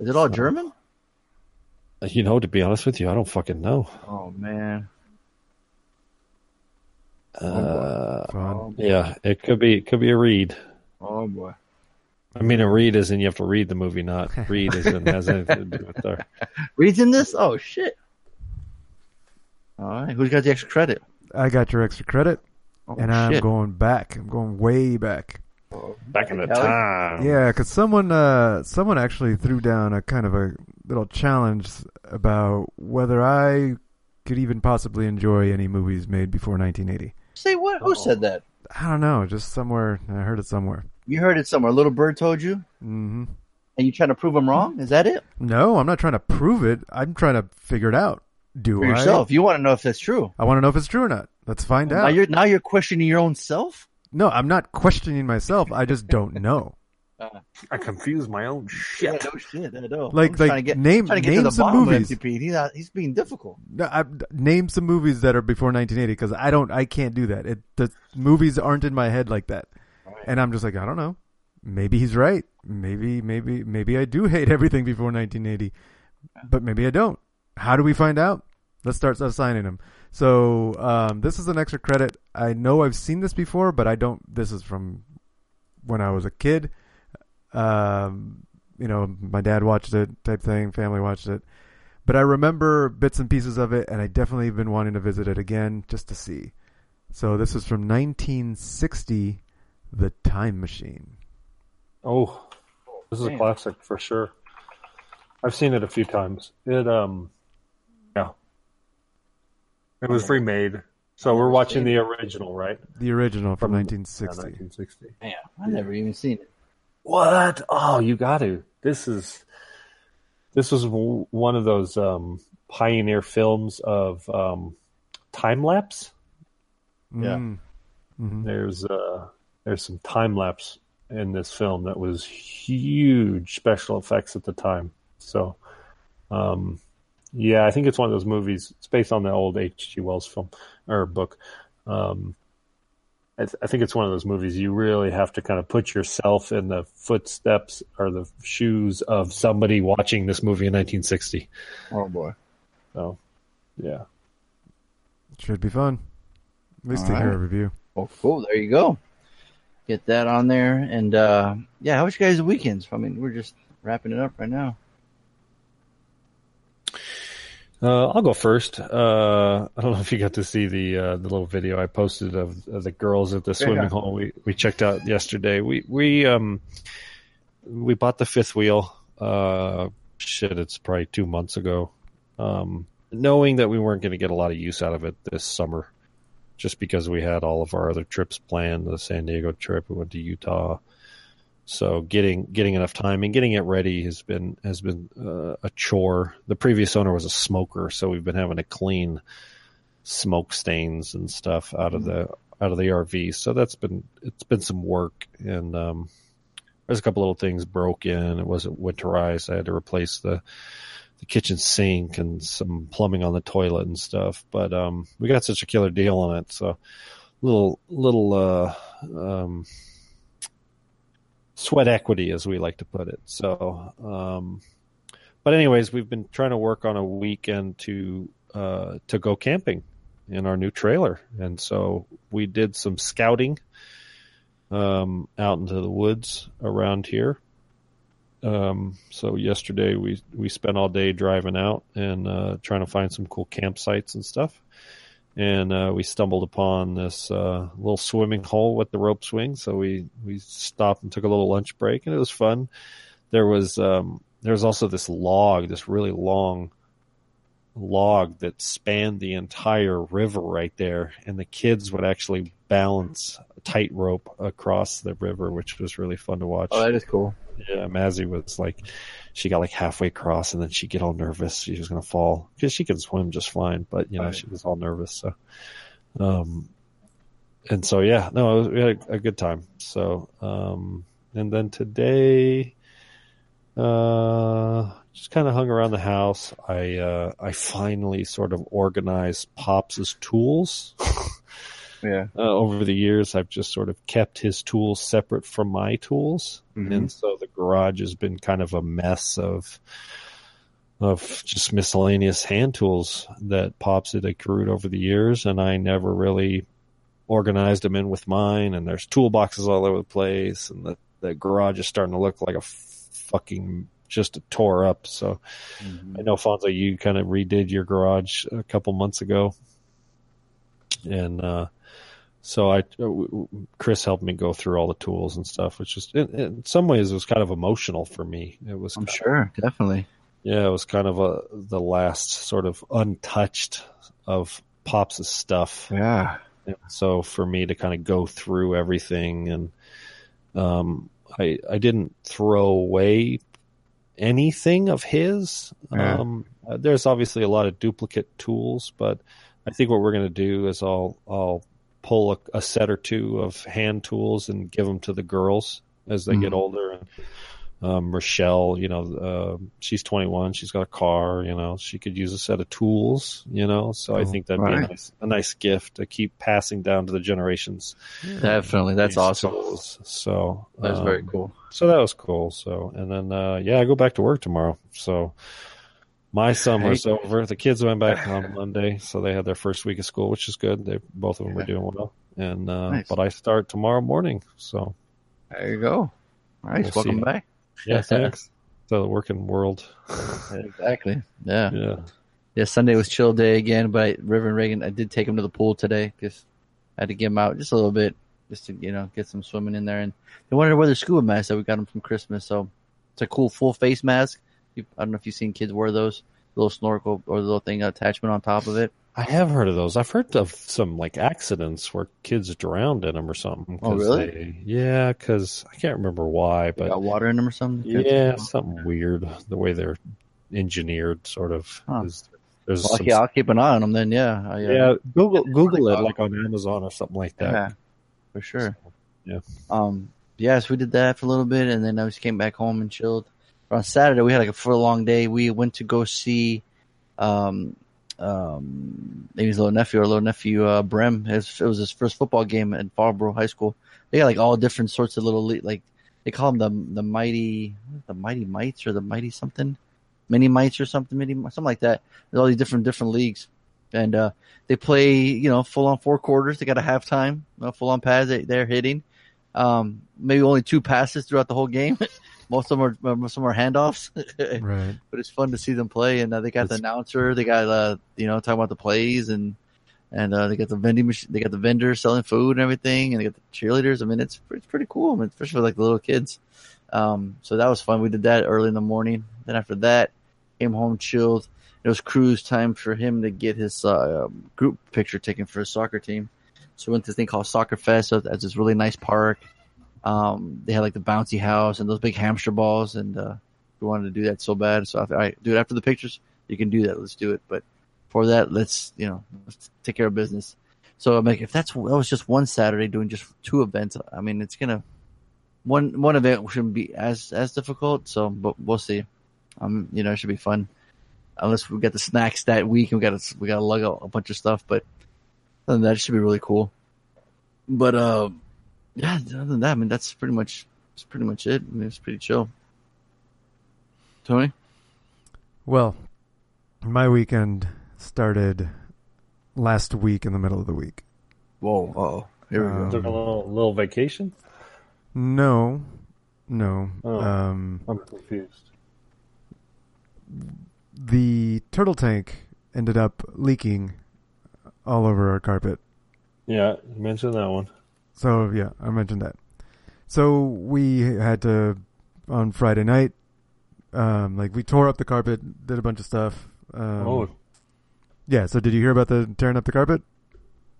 Is it all German? You know, to be honest with you, I don't fucking know. Oh man. Yeah, it could be a read. Oh boy. I mean, a read is in you have to read the movie, not read is in has anything to do with there. Reads in this? Oh, shit. All right. Who's got the extra credit? I got your extra credit. Oh, and shit. I'm going back. I'm going way back. Oh, back in the time. Yeah, because someone actually threw down a kind of a little challenge about whether I could even possibly enjoy any movies made before 1980. Say what? Who said that? I don't know. Just somewhere. I heard it somewhere. You heard it somewhere. Little Bird told you? Mm-hmm. And you trying to prove I'm wrong? Is that it? No, I'm not trying to prove it. I'm trying to figure it out. For yourself. You want to know if that's true. I want to know if it's true or not. Let's find out. Now you're questioning your own self? No, I'm not questioning myself. I just don't know. I confuse my own shit. Yeah, no shit at all. Name some movies. He's being difficult. No, name some movies that are before 1980 because I can't do that. The movies aren't in my head like that. Right. And I'm just like, I don't know. Maybe he's right. Maybe I do hate everything before 1980, but maybe I don't. How do we find out? Let's start assigning them. So this is an extra credit. I know I've seen this before, but I don't. This is from when I was a kid. You know, my dad watched it, type thing. Family watched it, but I remember bits and pieces of it, and I definitely have been wanting to visit it again just to see. So this is from 1960, The Time Machine. Oh, this is a classic for sure. I've seen it a few times. It was remade. So we're watching the original, right? The original from 1960. 1960. Man, I've never even seen it. What? Oh, you got to. This was one of those pioneer films of time lapse. Yeah. Mm-hmm. There's some time lapse in this film that was huge special effects at the time. So, I think it's one of those movies. It's based on the old H.G. Wells film or book. I think it's one of those movies you really have to kind of put yourself in the footsteps or the shoes of somebody watching this movie in 1960. Oh boy! So, yeah, should be fun. At least hear a review. Oh, cool! There you go. Get that on there, and how was you guys' weekends? I mean, we're just wrapping it up right now. I'll go first. I don't know if you got to see the little video I posted of the girls at the swimming hole we checked out yesterday. We bought the fifth wheel. It's probably 2 months ago. Knowing that we weren't going to get a lot of use out of it this summer, just because we had all of our other trips planned. The San Diego trip, we went to Utah. So getting enough time and getting it ready has been a chore. The previous owner was a smoker, so we've been having to clean smoke stains and stuff out of the RV. So it's been some work, and there's a couple little things broke in. It wasn't winterized. I had to replace the kitchen sink and some plumbing on the toilet and stuff. But we got such a killer deal on it, so little sweat equity, as we like to put it. So, but anyways, we've been trying to work on a weekend to go camping in our new trailer. And so we did some scouting, out into the woods around here. So yesterday we spent all day driving out and, trying to find some cool campsites and stuff. And we stumbled upon this little swimming hole with the rope swing. So we stopped and took a little lunch break, and it was fun. There was also this log, this really long log that spanned the entire river right there. And the kids would actually balance a tightrope across the river, which was really fun to watch. Oh, that is cool. Yeah, Mazzy was like, she got like halfway across, and then she'd get all nervous. She was going to fall because she can swim just fine, but she was all nervous. So, we had a good time. So, and then today, just kind of hung around the house. I finally sort of organized Pops' tools. Yeah. Over the years, I've just sort of kept his tools separate from my tools. Mm-hmm. And so the garage has been kind of a mess of just miscellaneous hand tools that Pops had accrued over the years. And I never really organized them in with mine. And there's toolboxes all over the place. And the garage is starting to look like a fucking just tore up. So I know, Fonzo, you kind of redid your garage a couple months ago. And, so Chris helped me go through all the tools and stuff, which was in some ways it was kind of emotional for me. It was, I'm sure, definitely. Yeah, it was kind of the last sort of untouched of Pops' stuff. Yeah. And so for me to kind of go through everything, and I didn't throw away anything of his. Yeah. There's obviously a lot of duplicate tools, but I think what we're going to do is I'll pull a set or two of hand tools and give them to the girls as they get older. And Rochelle, she's 21. She's got a car, she could use a set of tools, so I think that'd be a nice gift to keep passing down to the generations. Definitely. That's awesome. Tools. So that's very cool. So that was cool. So, and then, I go back to work tomorrow. So my summer's over. The kids went back on Monday. So they had their first week of school, which is good. Both of them were doing well. And, but I start tomorrow morning. So there you go. Nice. We'll welcome back. Yeah, thanks. So the working world. Exactly. Yeah. Yeah. Yeah. Sunday was chill day again, but Reverend Reagan, I did take him to the pool today because I had to get him out just a little bit, just to get some swimming in there. And they wanted to wear their scuba mask that we got them from Christmas, so it's a cool full face mask. I don't know if you've seen kids wear those, little snorkel or the little thing attachment on top of it. I have heard of those. I've heard of some accidents where kids drowned in them or something. Oh, really? Because I can't remember why. But got water in them or something? Yeah, something weird. The way they're engineered, sort of. Huh. I'll keep an eye on them then, yeah. Google it, on Amazon or something like that. Yeah, for sure. So, yeah. So we did that for a little bit, and then I just came back home and chilled. But on Saturday, we had a full-long day. We went to go see... maybe his little nephew, Brem. It was his first football game at Farborough High School. They got all different sorts of little, they call them the mighty mites or the mighty something, mini mites or something like that. There's all these different leagues, and they play full on four quarters. They got a halftime, full on pads. They're hitting, maybe only two passes throughout the whole game. Most of them are handoffs, right? But it's fun to see them play, and they got the announcer. They got talking about the plays, and they got the vending machine. They got the vendors selling food and everything, and they got the cheerleaders. I mean, it's pretty cool, especially for the little kids. So that was fun. We did that early in the morning. Then after that, came home, chilled. It was cruise time for him to get his group picture taken for his soccer team. So we went to this thing called Soccer Fest. So that's this really nice park. They had the bouncy house and those big hamster balls, and we wanted to do that so bad. So I thought, all right, dude, after the pictures, you can do that. Let's do it. But for that, let's take care of business. So I'm like, if that was just one Saturday doing just two events, I mean, it's gonna one event shouldn't be as difficult. So, but we'll see. It should be fun, unless we get the snacks that week and we gotta lug out a bunch of stuff. But other than that, it should be really cool. But yeah, other than that, that's pretty much it. It's pretty chill. Tony? Well, my weekend started last week in the middle of the week. Whoa, uh-oh. Here we go. Took a little vacation? No. Oh, I'm confused. The turtle tank ended up leaking all over our carpet. Yeah, you mentioned that one. So, yeah, I mentioned that. So we had to, on Friday night, we tore up the carpet, did a bunch of stuff. Yeah, so did you hear about the tearing up the carpet?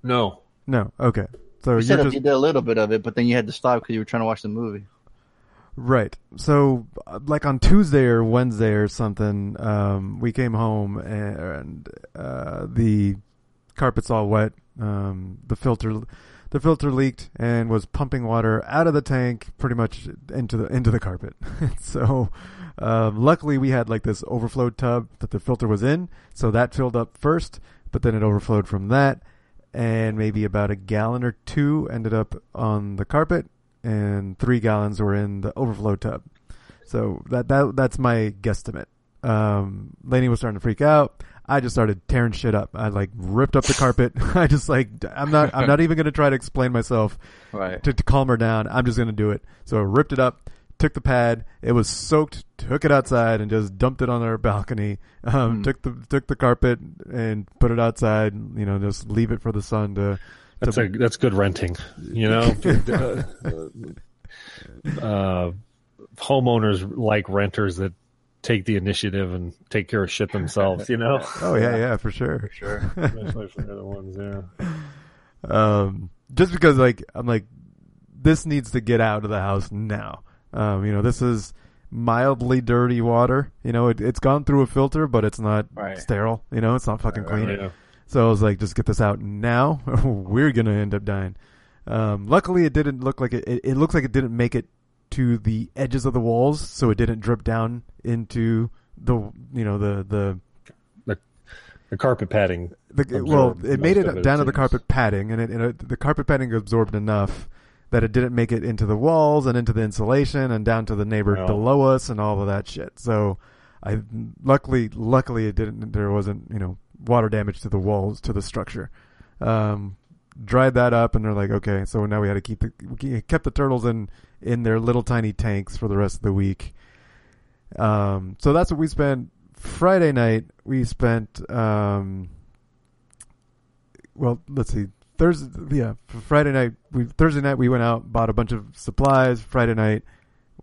No, okay. So you said you did a little bit of it, but then you had to stop because you were trying to watch the movie. Right. So, on Tuesday or Wednesday or something, we came home and the carpet's all wet. The filter leaked and was pumping water out of the tank pretty much into the carpet. So, luckily we had this overflowed tub that the filter was in. So that filled up first, but then it overflowed from that, and maybe about a gallon or two ended up on the carpet, and 3 gallons were in the overflow tub. So that's my guesstimate. Lainey was starting to freak out. I just started tearing shit up. I ripped up the carpet. I just I'm not even going to try to explain myself to calm her down. I'm just going to do it. So I ripped it up, took the pad. It was soaked, took it outside and just dumped it on our balcony. Took the carpet and put it outside, just leave it for the sun to. That's good renting, Homeowners like renters that take the initiative and take care of shit themselves, you know? Oh, yeah, yeah, for sure. For sure. Especially for the other ones, yeah. Just because, like, I'm like, this needs to get out of the house now. You know, this is mildly dirty water. You know, it's gone through a filter, but it's not sterile. You know, it's not fucking clean. Yeah. So I was like, just get this out now. We're going to end up dying. Luckily, it didn't look like it looks like it didn't make it to the edges of the walls, so it didn't drip down into the, you know, the carpet padding. Well, it made it down to the carpet padding, and the carpet padding absorbed enough that it didn't make it into the walls and into the insulation and down to the neighbor below us and all of that shit. So I luckily it didn't. There wasn't, you know, water damage to the walls, to the structure. Dried that up, and they're like, okay, so now we had to kept the turtles in their little tiny tanks for the rest of the week. So that's what we spent Friday night. We spent Thursday night we went out, bought a bunch of supplies. Friday night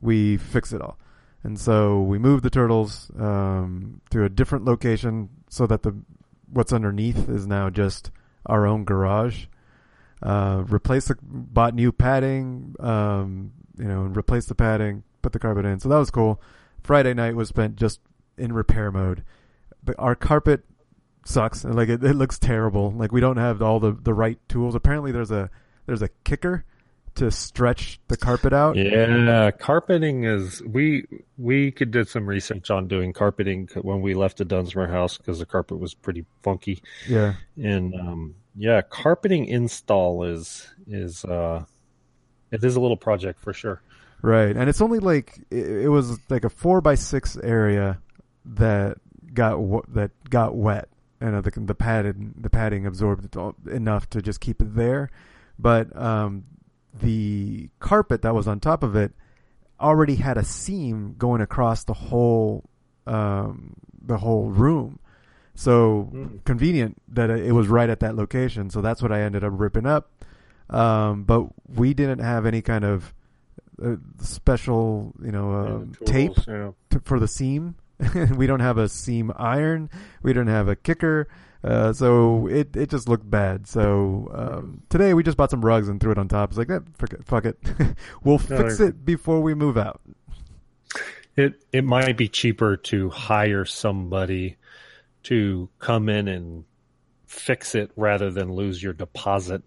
we fixed it all, and so we moved the turtles to a different location so that what's underneath is now just our own garage. Bought new padding, and replaced the padding, put the carpet in. So that was cool. Friday night was spent just in repair mode. Our carpet sucks. Like it looks terrible. Like we don't have all the right tools. Apparently there's a kicker to stretch the carpet out. Yeah. Carpeting is, we could do some research on doing carpeting when we left the Dunsmore house, because the carpet was pretty funky. Yeah. And, yeah, carpeting install is it is a little project for sure. Right. And it's only like, it was like a 4x6 area that got wet, and the padding absorbed enough to just keep it there. But, the carpet that was on top of it already had a seam going across the whole room. So convenient that it was right at that location. So that's what I ended up ripping up. But we didn't have any kind of special, tools, tape for the seam. We don't have a seam iron. We don't have a kicker. So it just looked bad. So today we just bought some rugs and threw it on top. It's like, fuck it. We'll fix it before we move out. It might be cheaper to hire somebody to come in and fix it rather than lose your deposit.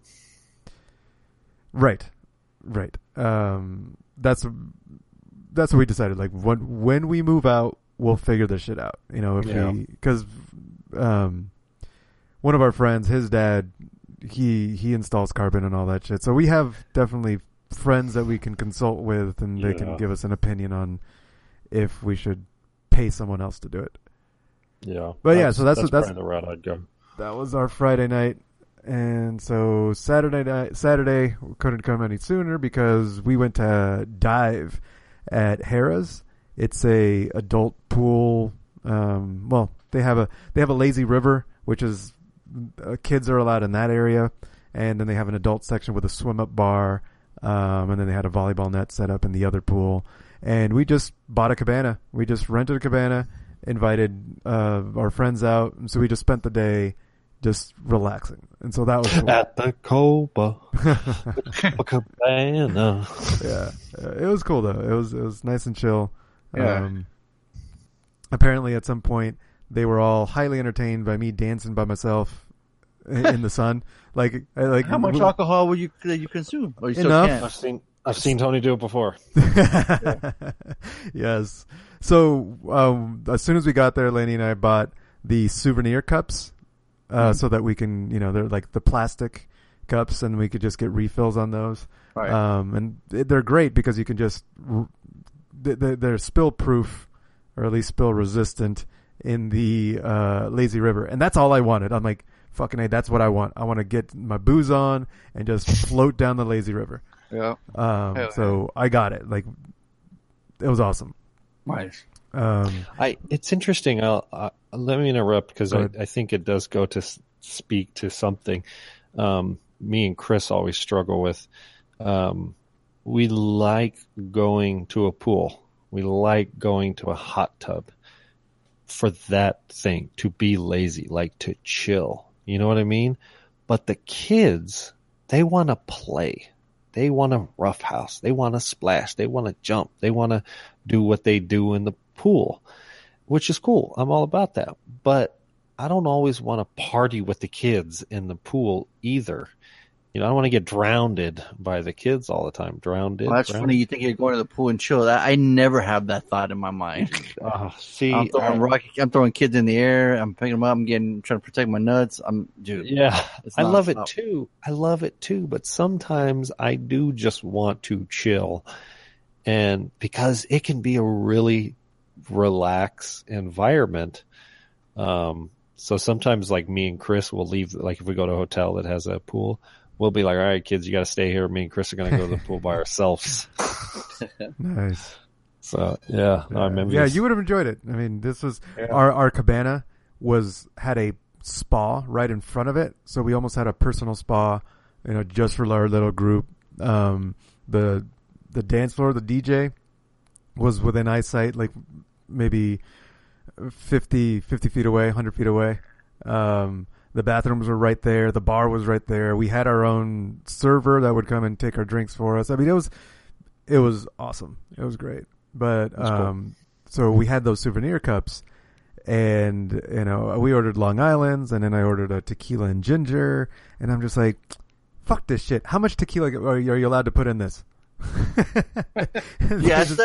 Right. That's what we decided. Like when we move out, we'll figure this shit out. You know, because one of our friends, his dad, he installs carpet and all that shit. So we have definitely friends that we can consult with, and they can give us an opinion on if we should pay someone else to do it. Yeah, but so that's the route I'd go. That was our Friday night, and so Saturday couldn't come any sooner because we went to dive at Harrah's. It's a adult pool. They have a lazy river, which is kids are allowed in that area, and then they have an adult section with a swim up bar, and then they had a volleyball net set up in the other pool. And we just bought a cabana. We just rented a cabana. Invited our friends out, and so we just spent the day just relaxing, and so that was cool. At the Copa Cabana. Yeah, it was cool though. It was nice and chill. Yeah. Apparently, at some point, they were all highly entertained by me dancing by myself in the sun. Like how much alcohol will you consume? Or you enough. Still I've seen Tony do it before. Yeah. Yes. So as soon as we got there, Lainey and I bought the souvenir cups so that we can, they're like the plastic cups, and we could just get refills on those. Right. And they're great because you can just they're spill proof, or at least spill resistant in the lazy river. And that's all I wanted. I'm like, fucking A, that's what I want. I want to get my booze on and just float down the lazy river. Yeah. So I got it. Like, it was awesome. Nice. It's interesting. Let me interrupt because I think it does go to speak to something. Me and Chris always struggle with. We like going to a pool. We like going to a hot tub. for that thing, to be lazy, like to chill. You know what I mean? But the kids, they want to play. They want to roughhouse. They want to splash. They want to jump. They want to do what they do in the pool, which is cool. I'm all about that. But I don't always want to party with the kids in the pool either. You know, I don't want to get drowned by the kids all the time. Well, that's funny. You think you're going to the pool and chill. I never have that thought in my mind. See, I'm throwing kids in the air. I'm picking them up. I'm trying to protect my nuts. Yeah, I love it too. But sometimes I do just want to chill, and because it can be a really relaxed environment. So sometimes, like, me and Chris will leave. Like, if we go to a hotel that has a pool, we'll be like, all right, kids, you got to stay here. Me and Chris are going to go to the pool by ourselves. Nice. So, yeah. No, I remember you would have enjoyed it. I mean, this was our cabana had a spa right in front of it. So we almost had a personal spa, you know, just for our little group. The dance floor, the DJ was within eyesight, like maybe 50 feet away, 100 feet away. The bathrooms were right there. The bar was right there. We had our own server that would come and take our drinks for us. I mean, it was awesome. It was great. But so we had those souvenir cups, and, you know, we ordered Long Islands, and then I ordered a tequila and ginger, and I'm just like, fuck this shit. How much tequila are you allowed to put in this? Yes.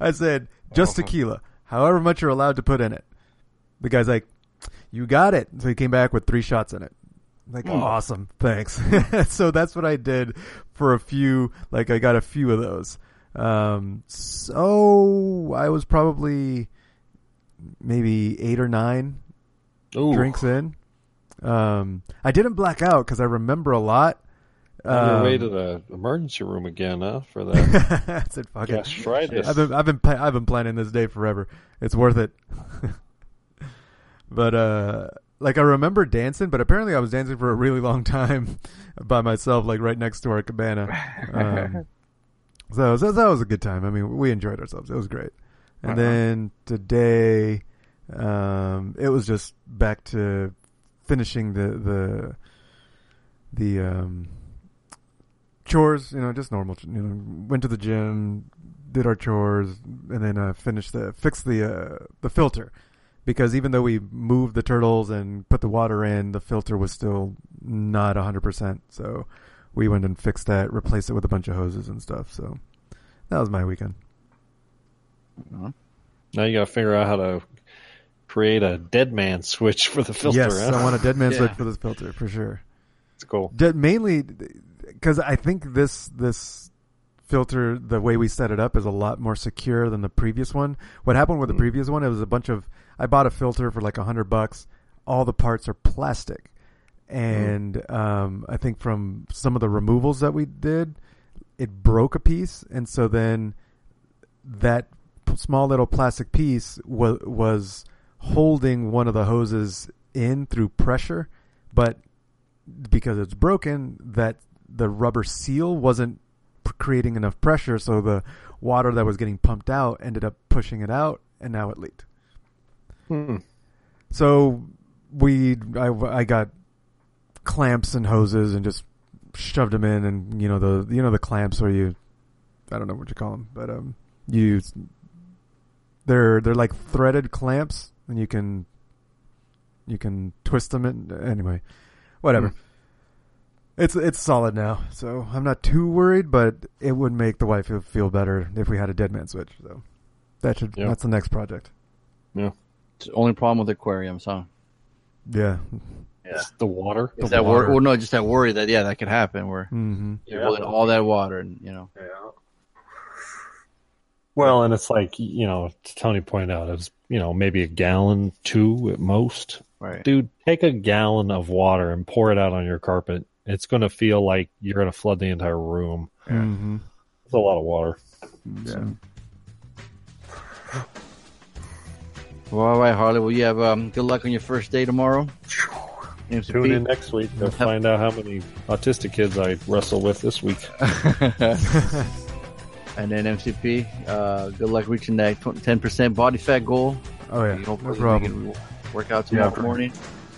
I said, just tequila. However much you're allowed to put in it. The guy's like, you got it. So he came back with 3 shots in it. I'm like, awesome. Thanks. So that's what I did for a few. Like, I got a few of those. So I was probably maybe 8 or 9 drinks in. I didn't black out because I remember a lot. On your way to the emergency room again, huh? For that, I said, "Fuck it, try this." I've been planning this day forever. It's worth it. But like, I remember dancing, but apparently I was dancing for a really long time by myself, like right next to our cabana. So that was a good time. I mean, we enjoyed ourselves. It was great. And then today, it was just back to finishing the chores, you know, just normal, you know, went to the gym, did our chores, and then fixed the filter, because even though we moved the turtles and put the water in, the filter was still not 100%. So we went and fixed that, replaced it with a bunch of hoses and stuff. So that was my weekend. Now you got to figure out how to create a dead man switch for the filter. Yes, huh? I want a dead man switch for this filter for sure. It's cool. Mainly because I think this filter, the way we set it up, is a lot more secure than the previous one. What happened with the previous one, it was a bunch of... I bought a filter for like $100. All the parts are plastic. And I think from some of the removals that we did, it broke a piece. And so then that small little plastic piece was holding one of the hoses in through pressure. But because it's broken, that... the rubber seal wasn't creating enough pressure, so the water that was getting pumped out ended up pushing it out, and now it leaked. So I got clamps and hoses and just shoved them in, and you know the clamps, or I don't know what you call them, but they're like threaded clamps, and you can twist them in anyway, whatever. It's solid now, so I'm not too worried, but it would make the wife feel better if we had a dead man switch. So that's the next project. Yeah. It's the only problem with aquariums, huh? Yeah. It's the water. Just that worry that that could happen where you're holding all that water and Well, and it's like, Tony pointed out, it was, maybe 1-2 gallons at most. Right. Dude, take 1 gallon of water and pour it out on your carpet. It's going to feel like you're going to flood the entire room. It's a lot of water. Yeah. So. Well, all right, Harley. Well, you have good luck on your first day tomorrow. Tune in next week to find out how many autistic kids I wrestle with this week. And then MCP, good luck reaching that 10% body fat goal. Oh yeah, no problem. Work out tomorrow morning.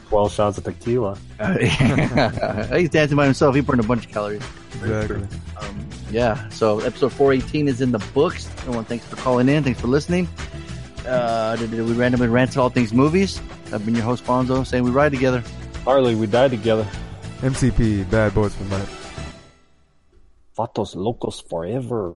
12 shots of tequila. He's dancing by himself. He burned a bunch of calories. Exactly. Yeah. So episode 418 is in the books. Everyone, thanks for calling in. Thanks for listening. We randomly rant all things movies. I've been your host Bonzo, saying we ride together. Harley, we die together. MCP, bad boys for life. Vatos locos forever.